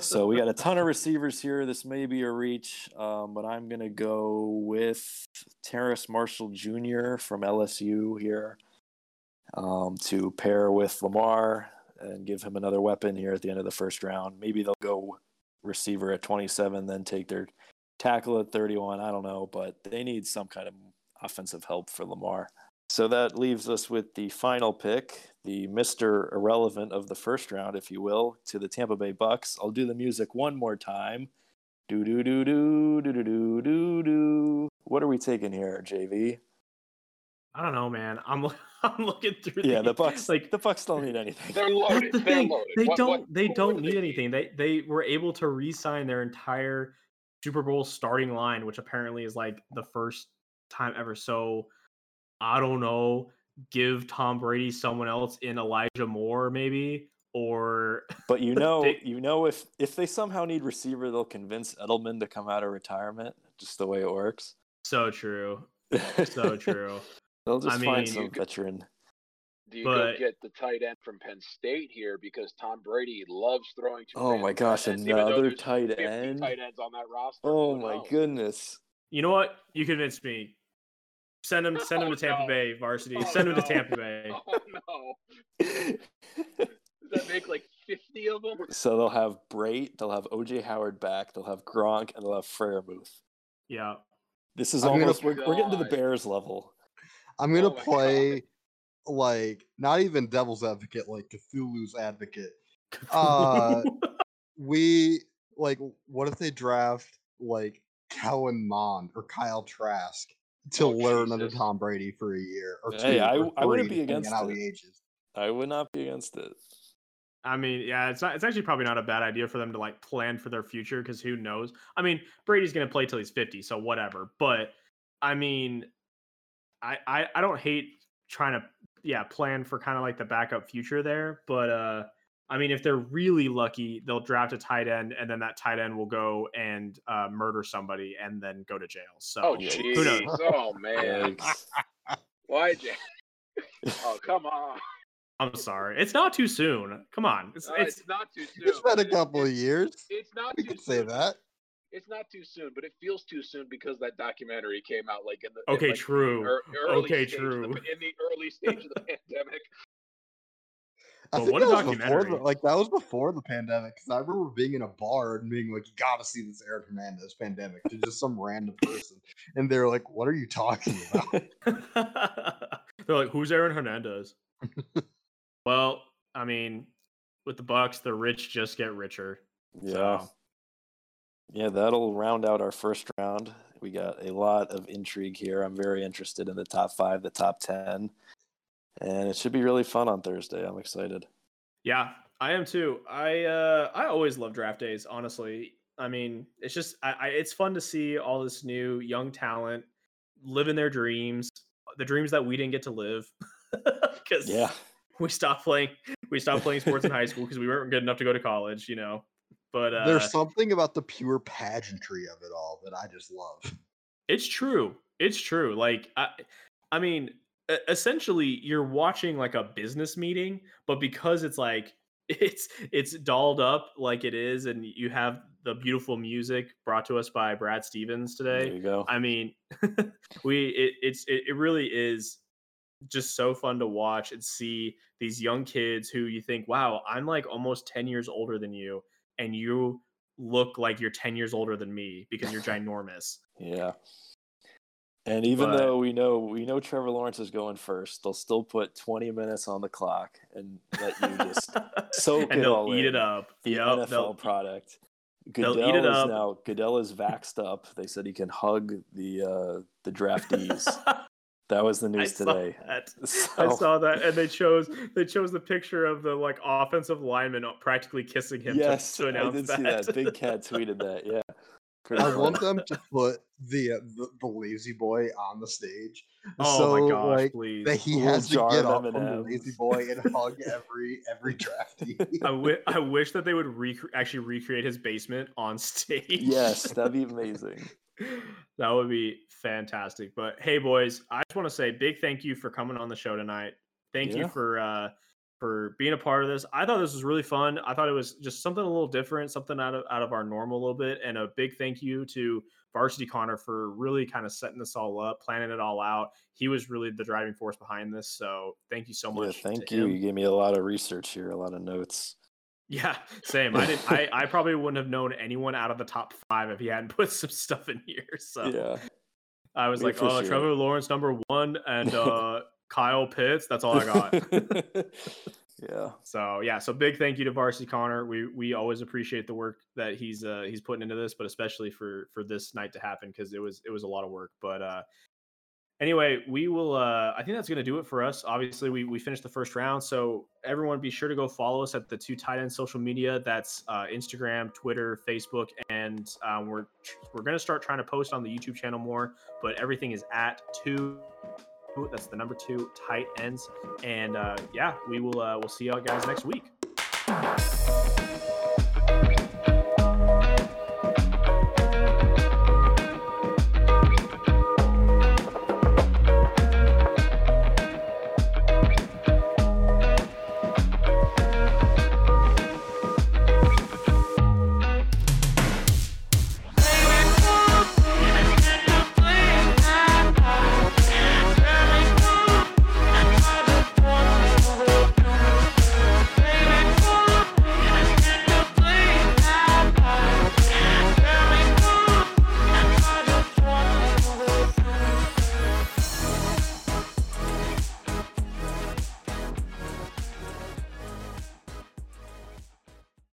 So we got a ton of receivers here. This may be a reach, but I'm going to go with Terrace Marshall Jr. from LSU here to pair with Lamar and give him another weapon here at the end of the first round. Maybe they'll go receiver at 27, then take their tackle at 31. I don't know, but they need some kind of offensive help for Lamar. So that leaves us with the final pick, the Mr. Irrelevant of the first round, if you will, to the Tampa Bay Bucks. I'll do the music one more time. Do do do do do do do do. What are we taking here, JV? I don't know, man. I'm looking through. Yeah, the Bucks. Like, the Bucks don't need anything. They're loaded. They don't need anything. They were able to re-sign their entire Super Bowl starting line, which apparently is like the first time ever. So, I don't know, give Tom Brady someone else in Elijah Moore maybe, or... But if they somehow need receiver, they'll convince Edelman to come out of retirement, just the way it works. So true. So true. They'll just find some veteran. Do you go get the tight end from Penn State here, because Tom Brady loves throwing to... Oh my gosh, another tight end? Tight ends on that roster. Oh my goodness. You know what? You convinced me. Send him to Tampa Bay varsity. Send him to Tampa Bay. Oh no! Does that make like 50 of them? So they'll have Brate, they'll have OJ Howard back, they'll have Gronk, and they'll have Freiermuth. Yeah, this is we're getting to the Bears level. I'm gonna play God, like not even devil's advocate, like Cthulhu's advocate. What if they draft like Kellen Mond or Kyle Trask to learn under Tom Brady for a year or two? I wouldn't be against it. I would not be against it. I mean, yeah, it's actually probably not a bad idea for them to like plan for their future, because who knows? I mean, Brady's going to play till he's 50, so whatever. But I mean, I don't hate trying to plan for kind of like the backup future there. But I mean, if they're really lucky, they'll draft a tight end, and then that tight end will go and murder somebody and then go to jail. So who knows? Oh man, why? Oh come on. I'm sorry. It's not too soon. Come on. It's not too soon. It's been a couple of years. It's not we too can soon. Say that. It's not too soon, but it feels too soon because that documentary came out like in the early stage in the early stage of the pandemic. I think that was before the pandemic, because I remember being in a bar and being like, you gotta see this Aaron Hernandez pandemic to just some random person. And they're like, what are you talking about? They're like, who's Aaron Hernandez? Well, I mean, with the Bucs, the rich just get richer. Yeah. So. Yeah, that'll round out our first round. We got a lot of intrigue here. I'm very interested in the top 5, the top 10. And it should be really fun on Thursday. I'm excited. Yeah, I am too. I always love draft days, honestly. I mean, it's just it's fun to see all this new young talent living their dreams, the dreams that we didn't get to live. Because we stopped playing sports in high school because we weren't good enough to go to college, you know. But there's something about the pure pageantry of it all that I just love. It's true. Like I mean, essentially, you're watching like a business meeting, but because it's like it's dolled up like it is, and you have the beautiful music brought to us by Brad Stevens today. There you go. I mean, it really is just so fun to watch and see these young kids who you think, wow, I'm like almost 10 years older than you, and you look like you're 10 years older than me because you're ginormous. Yeah. And though we know Trevor Lawrence is going first, they'll still put 20 minutes on the clock and let you just soak and it all in. They'll eat it up. The NFL product. Goodell is vaxxed up. They said he can hug the draftees. That was the news today. I saw that, and they chose the picture of the like offensive lineman practically kissing him. Yes, to announce I did see that. Big Cat tweeted that. Yeah. I want them to put the lazy boy on the stage. Oh so, my gosh! Like, please, that he has to get off from the lazy boy and hug every draftee. I wish that they would actually recreate his basement on stage. Yes, that'd be amazing. That would be fantastic. But hey, boys, I just want to say big thank you for coming on the show tonight. Thank you for being a part of this. I thought this was really fun. I thought it was just something a little different, something out of our normal a little bit. And a big thank you to Darcy Connor for really kind of setting this all up, planning it all out. He was really the driving force behind this. So thank you so much. Yeah, thank you. You gave me a lot of research here, a lot of notes. Yeah, same. I didn't. I probably wouldn't have known anyone out of the top 5 if he hadn't put some stuff in here. So yeah. I was like, sure. Trevor Lawrence number 1 and Kyle Pitts. That's all I got. Yeah. So big thank you to Darcy Connor. We always appreciate the work that he's putting into this, but especially for this night to happen, because it was a lot of work. But anyway, we will. I think that's going to do it for us. Obviously, we finished the first round, so everyone be sure to go follow us at the Two Tight Ends social media. That's Instagram, Twitter, Facebook, and we're going to start trying to post on the YouTube channel more. But everything is at 2. That's the number 2 Tight Ends, and we will. We'll see y'all guys next week.